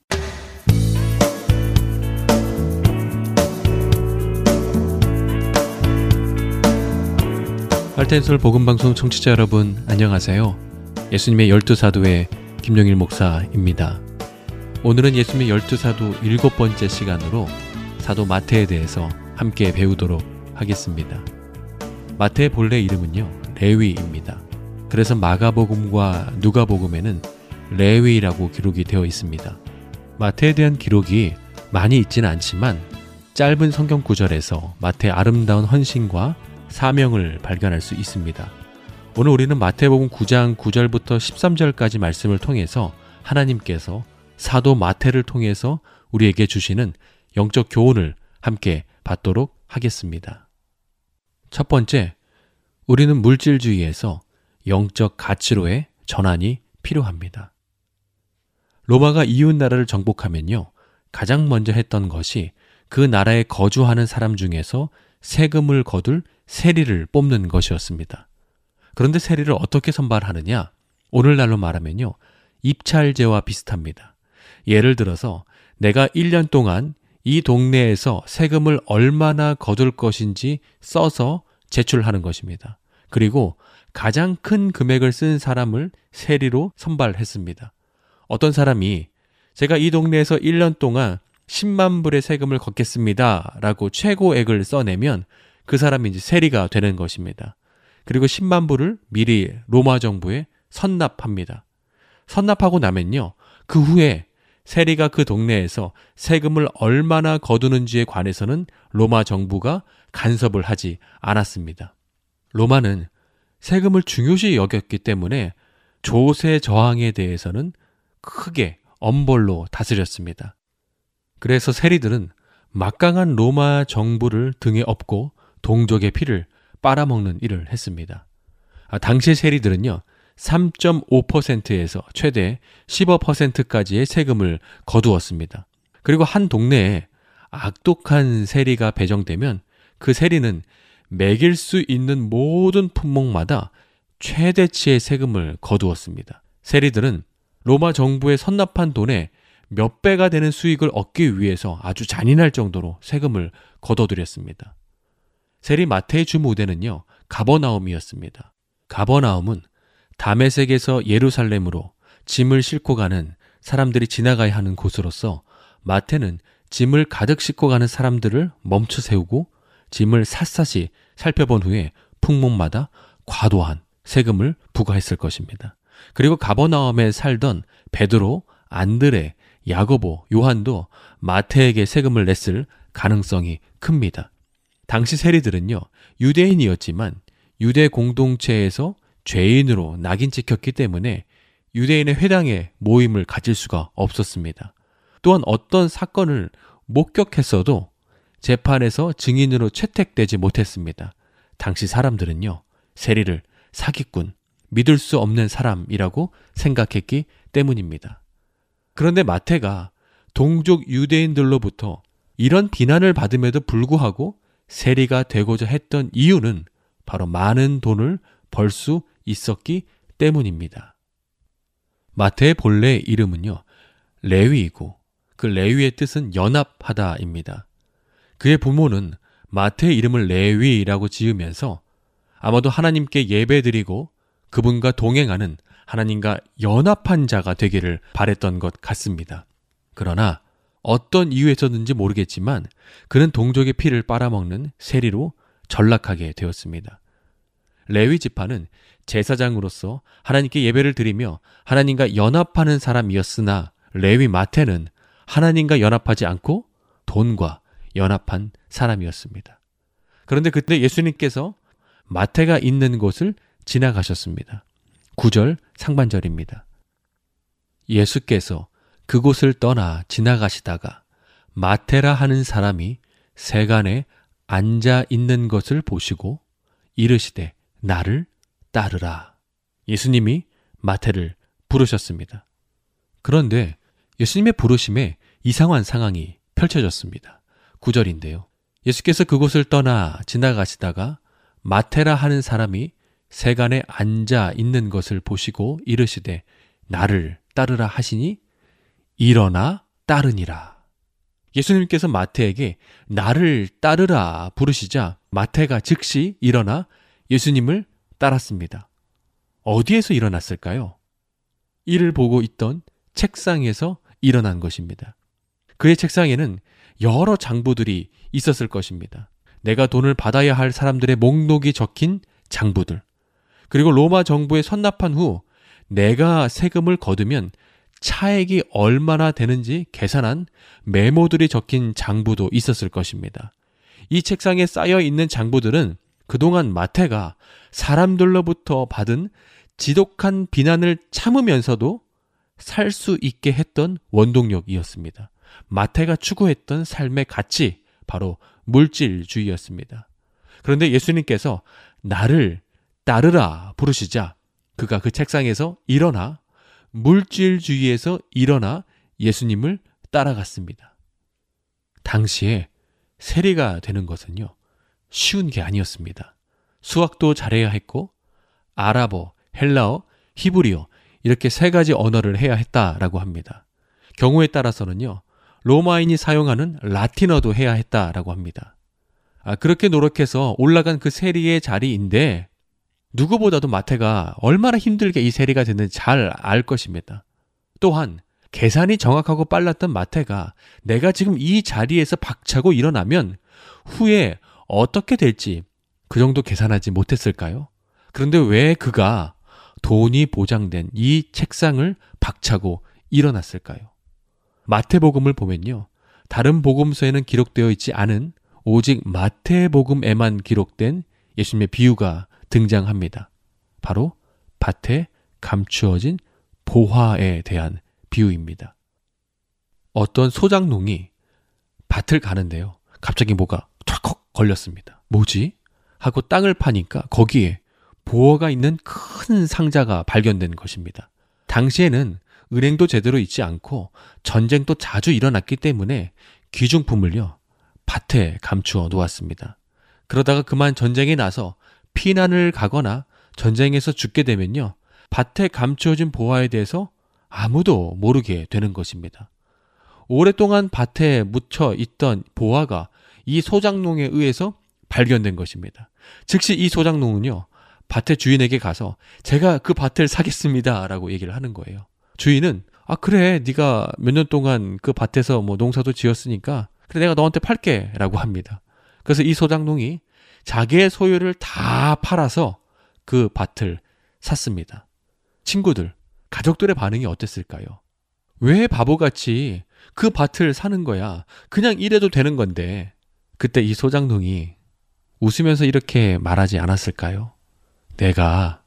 할텐솔 복음방송 청취자 여러분 안녕하세요. 예수님의 열두 사도의 김영일 목사입니다. 오늘은 예수님의 열두 사도 7번째 시간으로 사도 마태에 대해서 함께 배우도록 하겠습니다. 마태의 본래 이름은요 레위입니다. 그래서 마가복음과 누가복음에는 레위라고 기록이 되어 있습니다. 마태에 대한 기록이 많이 있지는 않지만 짧은 성경 구절에서 마태의 아름다운 헌신과 사명을 발견할 수 있습니다. 오늘 우리는 마태복음 9장 9절부터 13절까지 말씀을 통해서 하나님께서 사도 마태를 통해서 우리에게 주시는 영적 교훈을 함께 받도록 하겠습니다. 첫 번째, 우리는 물질주의에서 영적 가치로의 전환이 필요합니다. 로마가 이웃 나라를 정복하면요, 가장 먼저 했던 것이 그 나라에 거주하는 사람 중에서 세금을 거둘 세리를 뽑는 것이었습니다. 그런데 세리를 어떻게 선발하느냐? 오늘날로 말하면요, 입찰제와 비슷합니다. 예를 들어서 내가 1년 동안 이 동네에서 세금을 얼마나 거둘 것인지 써서 제출하는 것입니다. 그리고 가장 큰 금액을 쓴 사람을 세리로 선발했습니다. 어떤 사람이 제가 이 동네에서 1년 동안 10만 불의 세금을 걷겠습니다 라고 최고액을 써내면 그 사람이 이제 세리가 되는 것입니다. 그리고 10만 불을 미리 로마 정부에 선납합니다. 선납하고 나면요, 그 후에 세리가 그 동네에서 세금을 얼마나 거두는지에 관해서는 로마 정부가 간섭을 하지 않았습니다. 로마는 세금을 중요시 여겼기 때문에 조세 저항에 대해서는 크게 엄벌로 다스렸습니다. 그래서 세리들은 막강한 로마 정부를 등에 업고 동족의 피를 빨아먹는 일을 했습니다. 당시 세리들은요, 3.5%에서 최대 15%까지의 세금을 거두었습니다. 그리고 한 동네에 악독한 세리가 배정되면 그 세리는 매길 수 있는 모든 품목마다 최대치의 세금을 거두었습니다. 세리들은 로마 정부에 선납한 돈에 몇 배가 되는 수익을 얻기 위해서 아주 잔인할 정도로 세금을 거둬들였습니다. 세리 마태의 주 무대는요, 가버나움이었습니다. 가버나움은 다메섹에서 예루살렘으로 짐을 싣고 가는 사람들이 지나가야 하는 곳으로서 마태는 짐을 가득 싣고 가는 사람들을 멈춰 세우고 짐을 샅샅이 살펴본 후에 품목마다 과도한 세금을 부과했을 것입니다. 그리고 가버나움에 살던 베드로, 안드레, 야고보, 요한도 마태에게 세금을 냈을 가능성이 큽니다. 당시 세리들은요, 유대인이었지만 유대 공동체에서 죄인으로 낙인 찍혔기 때문에 유대인의 회당에 모임을 가질 수가 없었습니다. 또한 어떤 사건을 목격했어도 재판에서 증인으로 채택되지 못했습니다. 당시 사람들은요, 세리를 사기꾼, 믿을 수 없는 사람이라고 생각했기 때문입니다. 그런데 마태가 동족 유대인들로부터 이런 비난을 받음에도 불구하고 세리가 되고자 했던 이유는 바로 많은 돈을 벌 수 있었기 때문입니다. 마태의 본래 이름은요, 레위이고 그 레위의 뜻은 연합하다입니다. 그의 부모는 마태의 이름을 레위라고 지으면서 아마도 하나님께 예배드리고 그분과 동행하는 하나님과 연합한 자가 되기를 바랬던 것 같습니다. 그러나 어떤 이유에서든지 모르겠지만 그는 동족의 피를 빨아먹는 세리로 전락하게 되었습니다. 레위 지파는 제사장으로서 하나님께 예배를 드리며 하나님과 연합하는 사람이었으나 레위 마태는 하나님과 연합하지 않고 돈과 연합한 사람이었습니다. 그런데 그때 예수님께서 마태가 있는 곳을 지나가셨습니다. 9절 상반절입니다. 예수께서 그곳을 떠나 지나가시다가 마태라 하는 사람이 세간에 앉아 있는 것을 보시고 이르시되 나를 따르라. 예수님이 마태를 부르셨습니다. 그런데 예수님의 부르심에 이상한 상황이 펼쳐졌습니다. 9절인데요. 예수께서 그곳을 떠나 지나가시다가 마태라 하는 사람이 세간에 앉아 있는 것을 보시고 이르시되 나를 따르라 하시니 일어나 따르니라. 예수님께서 마태에게 나를 따르라 부르시자 마태가 즉시 일어나 예수님을 따랐습니다. 어디에서 일어났을까요? 이를 보고 있던 책상에서 일어난 것입니다. 그의 책상에는 여러 장부들이 있었을 것입니다. 내가 돈을 받아야 할 사람들의 목록이 적힌 장부들, 그리고 로마 정부에 선납한 후 내가 세금을 거두면 차액이 얼마나 되는지 계산한 메모들이 적힌 장부도 있었을 것입니다. 이 책상에 쌓여 있는 장부들은 그동안 마태가 사람들로부터 받은 지독한 비난을 참으면서도 살 수 있게 했던 원동력이었습니다. 마태가 추구했던 삶의 가치, 바로 물질주의였습니다. 그런데 예수님께서 나를 따르라 부르시자 그가 그 책상에서 일어나, 물질주의에서 일어나 예수님을 따라갔습니다. 당시에 세리가 되는 것은요, 쉬운 게 아니었습니다. 수학도 잘해야 했고 아랍어, 헬라어, 히브리어 이렇게 세 가지 언어를 해야 했다라고 합니다. 경우에 따라서는요, 로마인이 사용하는 라틴어도 해야 했다라고 합니다. 그렇게 노력해서 올라간 그 세리의 자리인데 누구보다도 마태가 얼마나 힘들게 이 세리가 됐는지 잘 알 것입니다. 또한 계산이 정확하고 빨랐던 마태가 내가 지금 이 자리에서 박차고 일어나면 후에 어떻게 될지 그 정도 계산하지 못했을까요? 그런데 왜 그가 돈이 보장된 이 책상을 박차고 일어났을까요? 마태복음을 보면요, 다른 복음서에는 기록되어 있지 않은 오직 마태복음에만 기록된 예수님의 비유가 등장합니다. 바로 밭에 감추어진 보화에 대한 비유입니다. 어떤 소작농이 밭을 가는데요, 갑자기 뭐가 툭 걸렸습니다. 뭐지? 하고 땅을 파니까 거기에 보화가 있는 큰 상자가 발견된 것입니다. 당시에는 은행도 제대로 있지 않고 전쟁도 자주 일어났기 때문에 귀중품을요, 밭에 감추어 놓았습니다. 그러다가 그만 전쟁이 나서 피난을 가거나 전쟁에서 죽게 되면요, 밭에 감추어진 보화에 대해서 아무도 모르게 되는 것입니다. 오랫동안 밭에 묻혀 있던 보화가 이 소작농에 의해서 발견된 것입니다. 즉시 이 소작농은요, 밭의 주인에게 가서 제가 그 밭을 사겠습니다 라고 얘기를 하는 거예요. 주인은 그래, 네가 몇 년 동안 그 밭에서 뭐 농사도 지었으니까 그래, 내가 너한테 팔게 라고 합니다. 그래서 이 소작농이 자기의 소유를 다 팔아서 그 밭을 샀습니다. 친구들, 가족들의 반응이 어땠을까요? 왜 바보같이 그 밭을 사는 거야? 그냥 이래도 되는 건데. 그때 이 소작농이 웃으면서 이렇게 말하지 않았을까요? 내가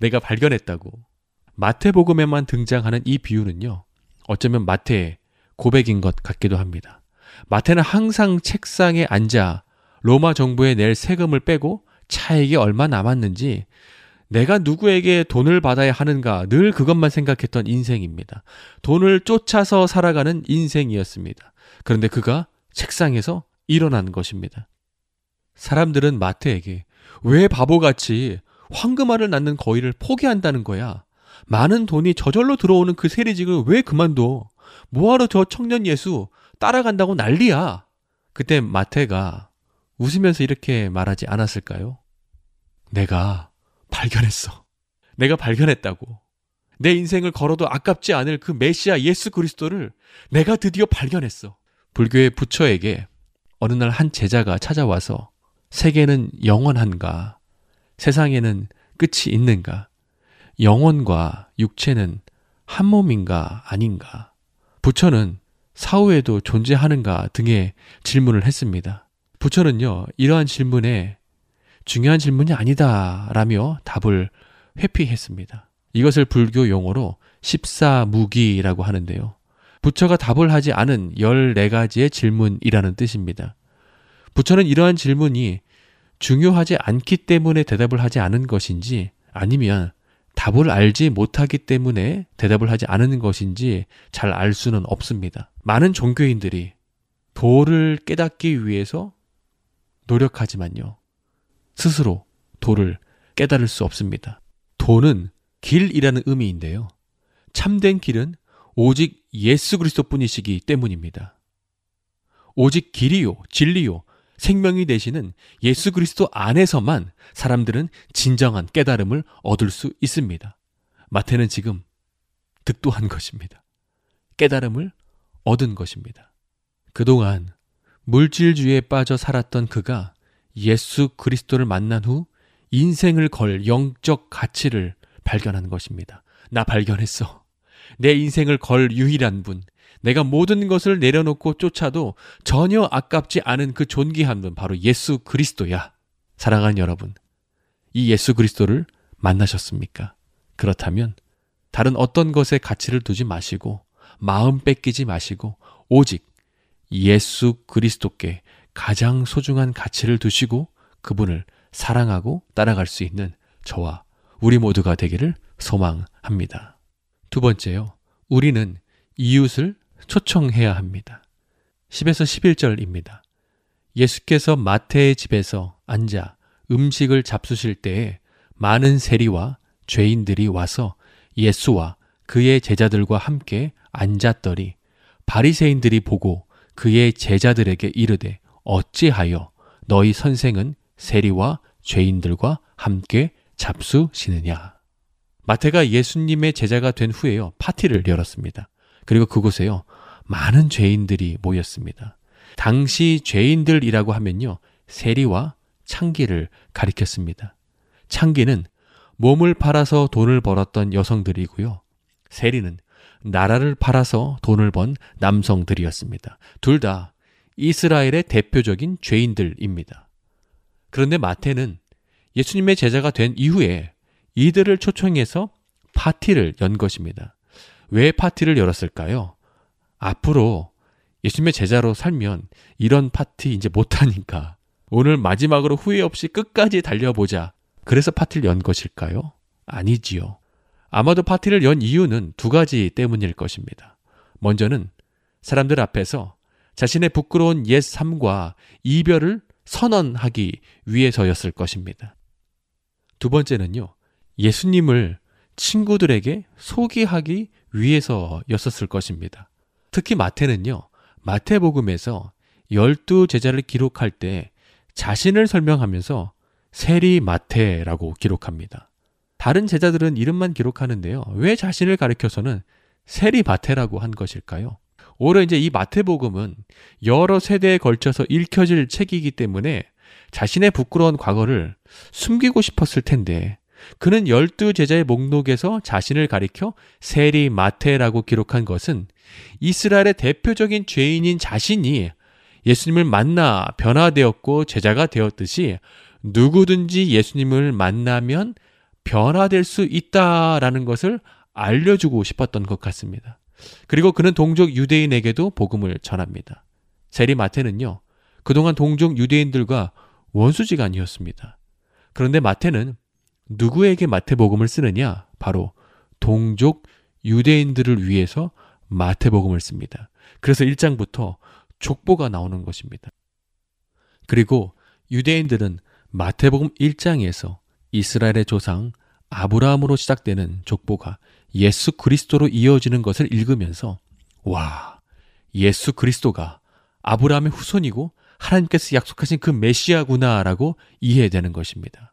발견했다고. 마태복음에만 등장하는 이 비유는요, 어쩌면 마태의 고백인 것 같기도 합니다. 마태는 항상 책상에 앉아 로마 정부에 낼 세금을 빼고 차액이 얼마 남았는지, 내가 누구에게 돈을 받아야 하는가, 늘 그것만 생각했던 인생입니다. 돈을 쫓아서 살아가는 인생이었습니다. 그런데 그가 책상에서 일어난 것입니다. 사람들은 마태에게 왜 바보같이 황금알을 낳는 거위를 포기한다는 거야? 많은 돈이 저절로 들어오는 그 세리직을 왜 그만둬? 뭐하러 저 청년 예수 따라간다고 난리야? 그때 마태가 웃으면서 이렇게 말하지 않았을까요? 내가 발견했다고. 내 인생을 걸어도 아깝지 않을 그 메시아 예수 그리스도를 내가 드디어 발견했어. 불교의 부처에게 어느 날 한 제자가 찾아와서 세계는 영원한가 세상에는 끝이 있는가? 영혼과 육체는 한 몸인가 아닌가? 부처는 사후에도 존재하는가 등의 질문을 했습니다. 부처는요, 이러한 질문에 중요한 질문이 아니다라며 답을 회피했습니다. 이것을 불교 용어로 십사무기라고 하는데요. 부처가 답을 하지 않은 14가지의 질문이라는 뜻입니다. 부처는 이러한 질문이 중요하지 않기 때문에 대답을 하지 않은 것인지, 아니면 답을 알지 못하기 때문에 대답을 하지 않은 것인지 잘 알 수는 없습니다. 많은 종교인들이 도를 깨닫기 위해서 노력하지만요, 스스로 도를 깨달을 수 없습니다. 도는 길이라는 의미인데요, 참된 길은 오직 예수 그리스도뿐이시기 때문입니다. 오직 길이요, 진리요, 생명이 되시는 예수 그리스도 안에서만 사람들은 진정한 깨달음을 얻을 수 있습니다. 마태는 지금 득도한 것입니다. 깨달음을 얻은 것입니다. 그동안 물질주의에 빠져 살았던 그가 예수 그리스도를 만난 후 인생을 걸 영적 가치를 발견한 것입니다. 나 발견했어. 내 인생을 걸 유일한 분, 내가 모든 것을 내려놓고 쫓아도 전혀 아깝지 않은 그 존귀한 분, 바로 예수 그리스도야. 사랑하는 여러분, 이 예수 그리스도를 만나셨습니까? 그렇다면 다른 어떤 것에 가치를 두지 마시고, 마음 뺏기지 마시고, 오직 예수 그리스도께 가장 소중한 가치를 두시고 그분을 사랑하고 따라갈 수 있는 저와 우리 모두가 되기를 소망합니다. 두 번째요, 우리는 이웃을 초청해야 합니다. 10에서 11절입니다. 예수께서 마태의 집에서 앉아 음식을 잡수실 때에 많은 세리와 죄인들이 와서 예수와 그의 제자들과 함께 앉았더니 바리새인들이 보고 그의 제자들에게 이르되, 어찌하여 너희 선생은 세리와 죄인들과 함께 잡수시느냐. 마태가 예수님의 제자가 된 후에요, 파티를 열었습니다. 그리고 그곳에요, 많은 죄인들이 모였습니다. 당시 죄인들이라고 하면요, 세리와 창기를 가리켰습니다. 창기는 몸을 팔아서 돈을 벌었던 여성들이고요, 세리는 나라를 팔아서 돈을 번 남성들이었습니다. 둘 다 이스라엘의 대표적인 죄인들입니다. 그런데 마태는 예수님의 제자가 된 이후에 이들을 초청해서 파티를 연 것입니다. 왜 파티를 열었을까요? 앞으로 예수님의 제자로 살면 이런 파티 이제 못하니까 오늘 마지막으로 후회 없이 끝까지 달려보자, 그래서 파티를 연 것일까요? 아니지요. 아마도 파티를 연 이유는 두 가지 때문일 것입니다. 먼저는 사람들 앞에서 자신의 부끄러운 옛 삶과 이별을 선언하기 위해서였을 것입니다. 두 번째는요, 예수님을 친구들에게 소개하기 위해서였었을 것입니다. 특히 마태는요, 마태복음에서 12 제자를 기록할 때 자신을 설명하면서 세리 마태라고 기록합니다. 다른 제자들은 이름만 기록하는데요, 왜 자신을 가리켜서는 세리 마태라고 한 것일까요? 오히려 이제 이 마태복음은 여러 세대에 걸쳐서 읽혀질 책이기 때문에 자신의 부끄러운 과거를 숨기고 싶었을 텐데, 그는 12 제자의 목록에서 자신을 가리켜 세리 마태라고 기록한 것은 이스라엘의 대표적인 죄인인 자신이 예수님을 만나 변화되었고 제자가 되었듯이 누구든지 예수님을 만나면 변화될 수 있다라는 것을 알려주고 싶었던 것 같습니다. 그리고 그는 동족 유대인에게도 복음을 전합니다. 세리 마태는요, 그동안 동족 유대인들과 원수지간이었습니다. 그런데 마태는 누구에게 마태복음을 쓰느냐? 바로 동족 유대인들을 위해서 마태복음을 씁니다. 그래서 1장부터 족보가 나오는 것입니다. 그리고 유대인들은 마태복음 1장에서 이스라엘의 조상 아브라함으로 시작되는 족보가 예수 그리스도로 이어지는 것을 읽으면서, 와, 예수 그리스도가 아브라함의 후손이고 하나님께서 약속하신 그 메시아구나라고 이해되는 것입니다.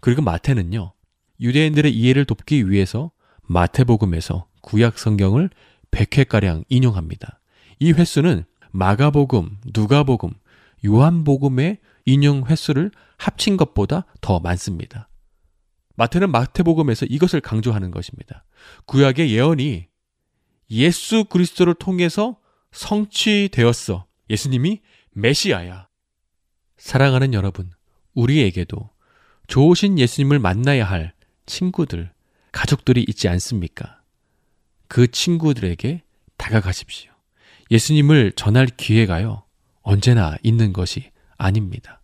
그리고 마태는요, 유대인들의 이해를 돕기 위해서 마태복음에서 구약 성경을 100회가량 인용합니다. 이 횟수는 마가복음, 누가복음, 요한복음의 인용 횟수를 합친 것보다 더 많습니다. 마태는 마태복음에서 이것을 강조하는 것입니다. 구약의 예언이 예수 그리스도를 통해서 성취되었어. 예수님이 메시아야. 사랑하는 여러분, 우리에게도 좋으신 예수님을 만나야 할 친구들, 가족들이 있지 않습니까? 그 친구들에게 다가가십시오. 예수님을 전할 기회가요, 언제나 있는 것이 아닙니다.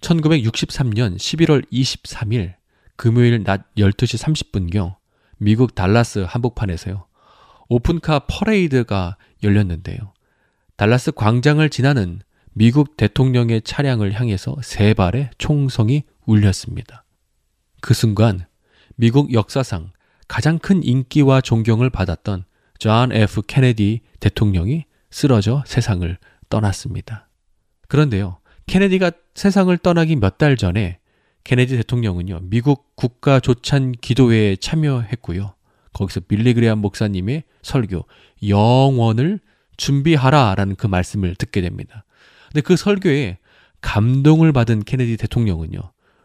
1963년 11월 23일 금요일 낮 12시 30분경 미국 달라스 한복판에서요, 오픈카 퍼레이드가 열렸는데요. 달라스 광장을 지나는 미국 대통령의 차량을 향해서 세 발의 총성이 울렸습니다. 그 순간 미국 역사상 가장 큰 인기와 존경을 받았던 존 F. 케네디 대통령이 쓰러져 세상을 떠났습니다. 그런데요, 케네디가 세상을 떠나기 몇 달 전에 케네디 대통령은요, 미국 국가 조찬 기도회에 참여했고요. 거기서 빌리 그레이엄 목사님의 설교 영원을 준비하라 라는 그 말씀을 듣게 됩니다. 근데 그 설교에 감동을 받은 케네디 대통령은요,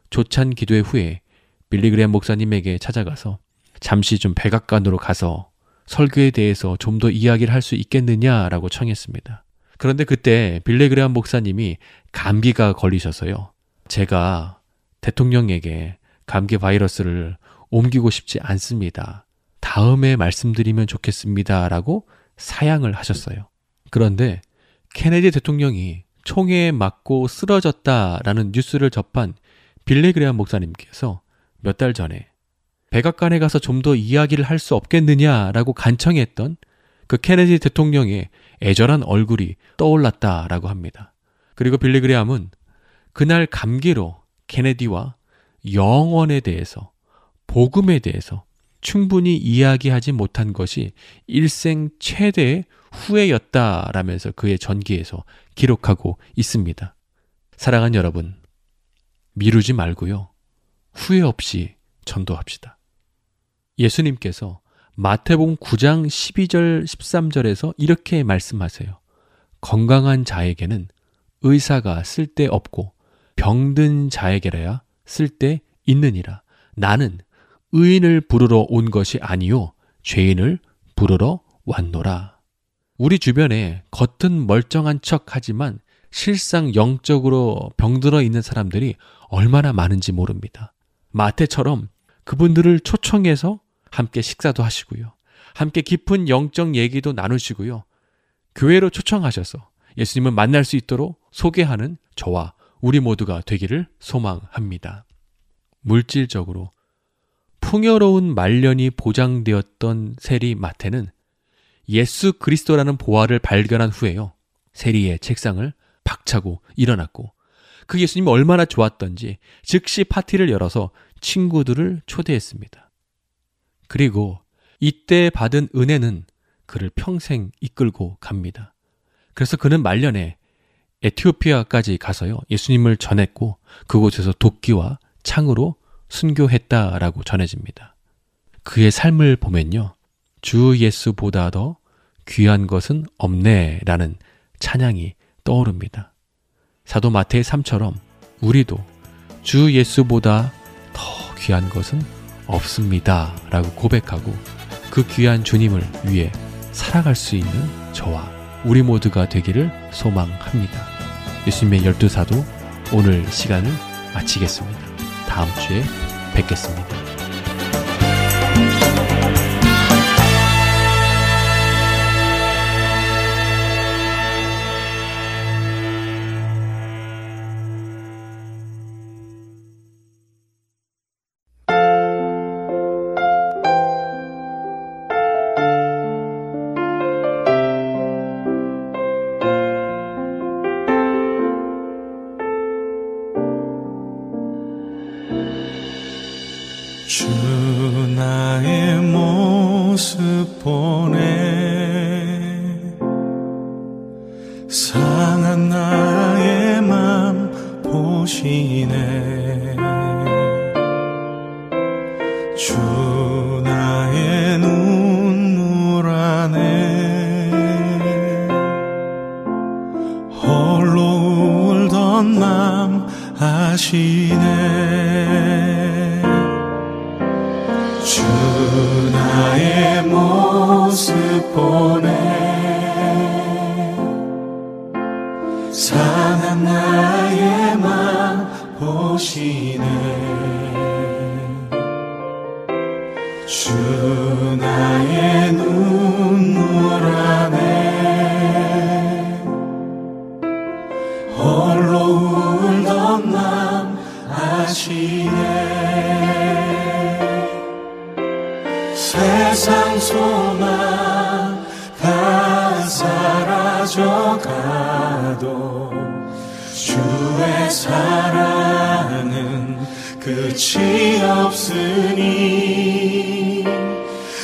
조찬 기도회 후에 빌리 그레이엄 목사님에게 찾아가서 잠시 좀 백악관으로 가서 설교에 대해서 좀 더 이야기를 할 수 있겠느냐라고 청했습니다. 그런데 그때 빌리 그레이엄 목사님이 감기가 걸리셔서요, 제가 대통령에게 감기 바이러스를 옮기고 싶지 않습니다. 다음에 말씀드리면 좋겠습니다. 라고 사양을 하셨어요. 그런데 케네디 대통령이 총에 맞고 쓰러졌다라는 뉴스를 접한 빌리 그레이엄 목사님께서 몇 달 전에 백악관에 가서 좀 더 이야기를 할 수 없겠느냐라고 간청했던 그 케네디 대통령의 애절한 얼굴이 떠올랐다라고 합니다. 그리고 빌리 그레이엄은 그날 감기로 케네디와 영원에 대해서, 복음에 대해서 충분히 이야기하지 못한 것이 일생 최대의 후회였다라면서 그의 전기에서 기록하고 있습니다. 사랑하는 여러분, 미루지 말고요, 후회 없이 전도합시다. 예수님께서 마태복음 9장 12절 13절에서 이렇게 말씀하세요. 건강한 자에게는 의사가 쓸데없고 병든 자에게라야 쓸데 있느니라. 나는 의인을 부르러 온 것이 아니요 죄인을 부르러 왔노라. 우리 주변에 겉은 멀쩡한 척하지만 실상 영적으로 병들어 있는 사람들이 얼마나 많은지 모릅니다. 마태처럼 그분들을 초청해서 함께 식사도 하시고요, 함께 깊은 영적 얘기도 나누시고요, 교회로 초청하셔서 예수님을 만날 수 있도록 소개하는 저와 우리 모두가 되기를 소망합니다. 물질적으로 풍요로운 말년이 보장되었던 세리 마태는 예수 그리스도라는 보화를 발견한 후에요, 세리의 책상을 박차고 일어났고, 그 예수님이 얼마나 좋았던지 즉시 파티를 열어서 친구들을 초대했습니다. 그리고 이때 받은 은혜는 그를 평생 이끌고 갑니다. 그래서 그는 말년에 에티오피아까지 가서요, 예수님을 전했고 그곳에서 도끼와 창으로 순교했다라고 전해집니다. 그의 삶을 보면요, 주 예수보다 더 귀한 것은 없네라는 찬양이 떠오릅니다. 사도 마태의 삶처럼 우리도 주 예수보다 더 귀한 것은 없습니다라고 고백하고 그 귀한 주님을 위해 살아갈 수 있는 저와 우리 모두가 되기를 소망합니다. 예수님의 12사도 오늘 시간을 마치겠습니다. 다음 주에 뵙겠습니다. 홀로 울던 맘 아시네. 찬한 나의 맘 보시네 주 나의 눈물 안에 홀로 울던 맘 아시네 세상 소망 다 사라져가도 주의 사랑은 끝이 없으니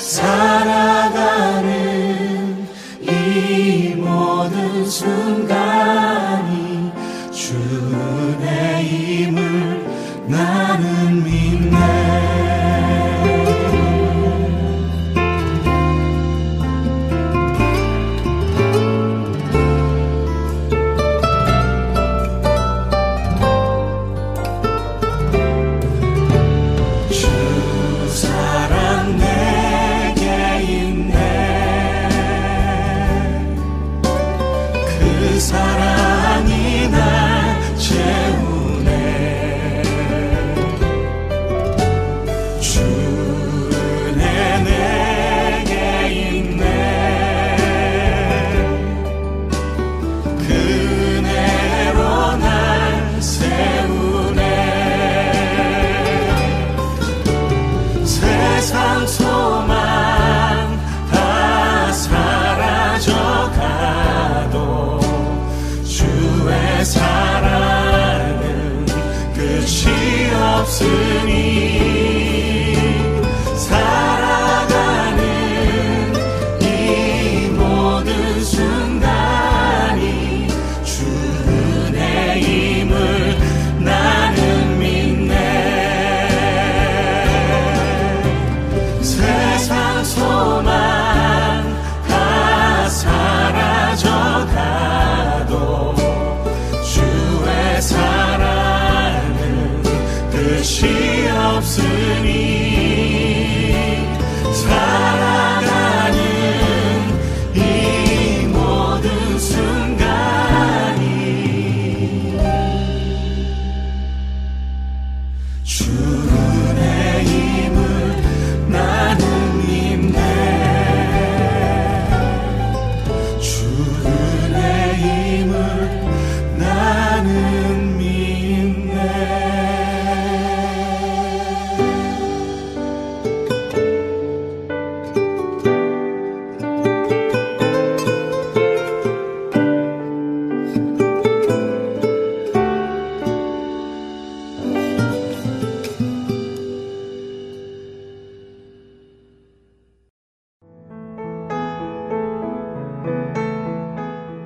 살아가는 이 모든 순간이 주의 힘을 나는 믿네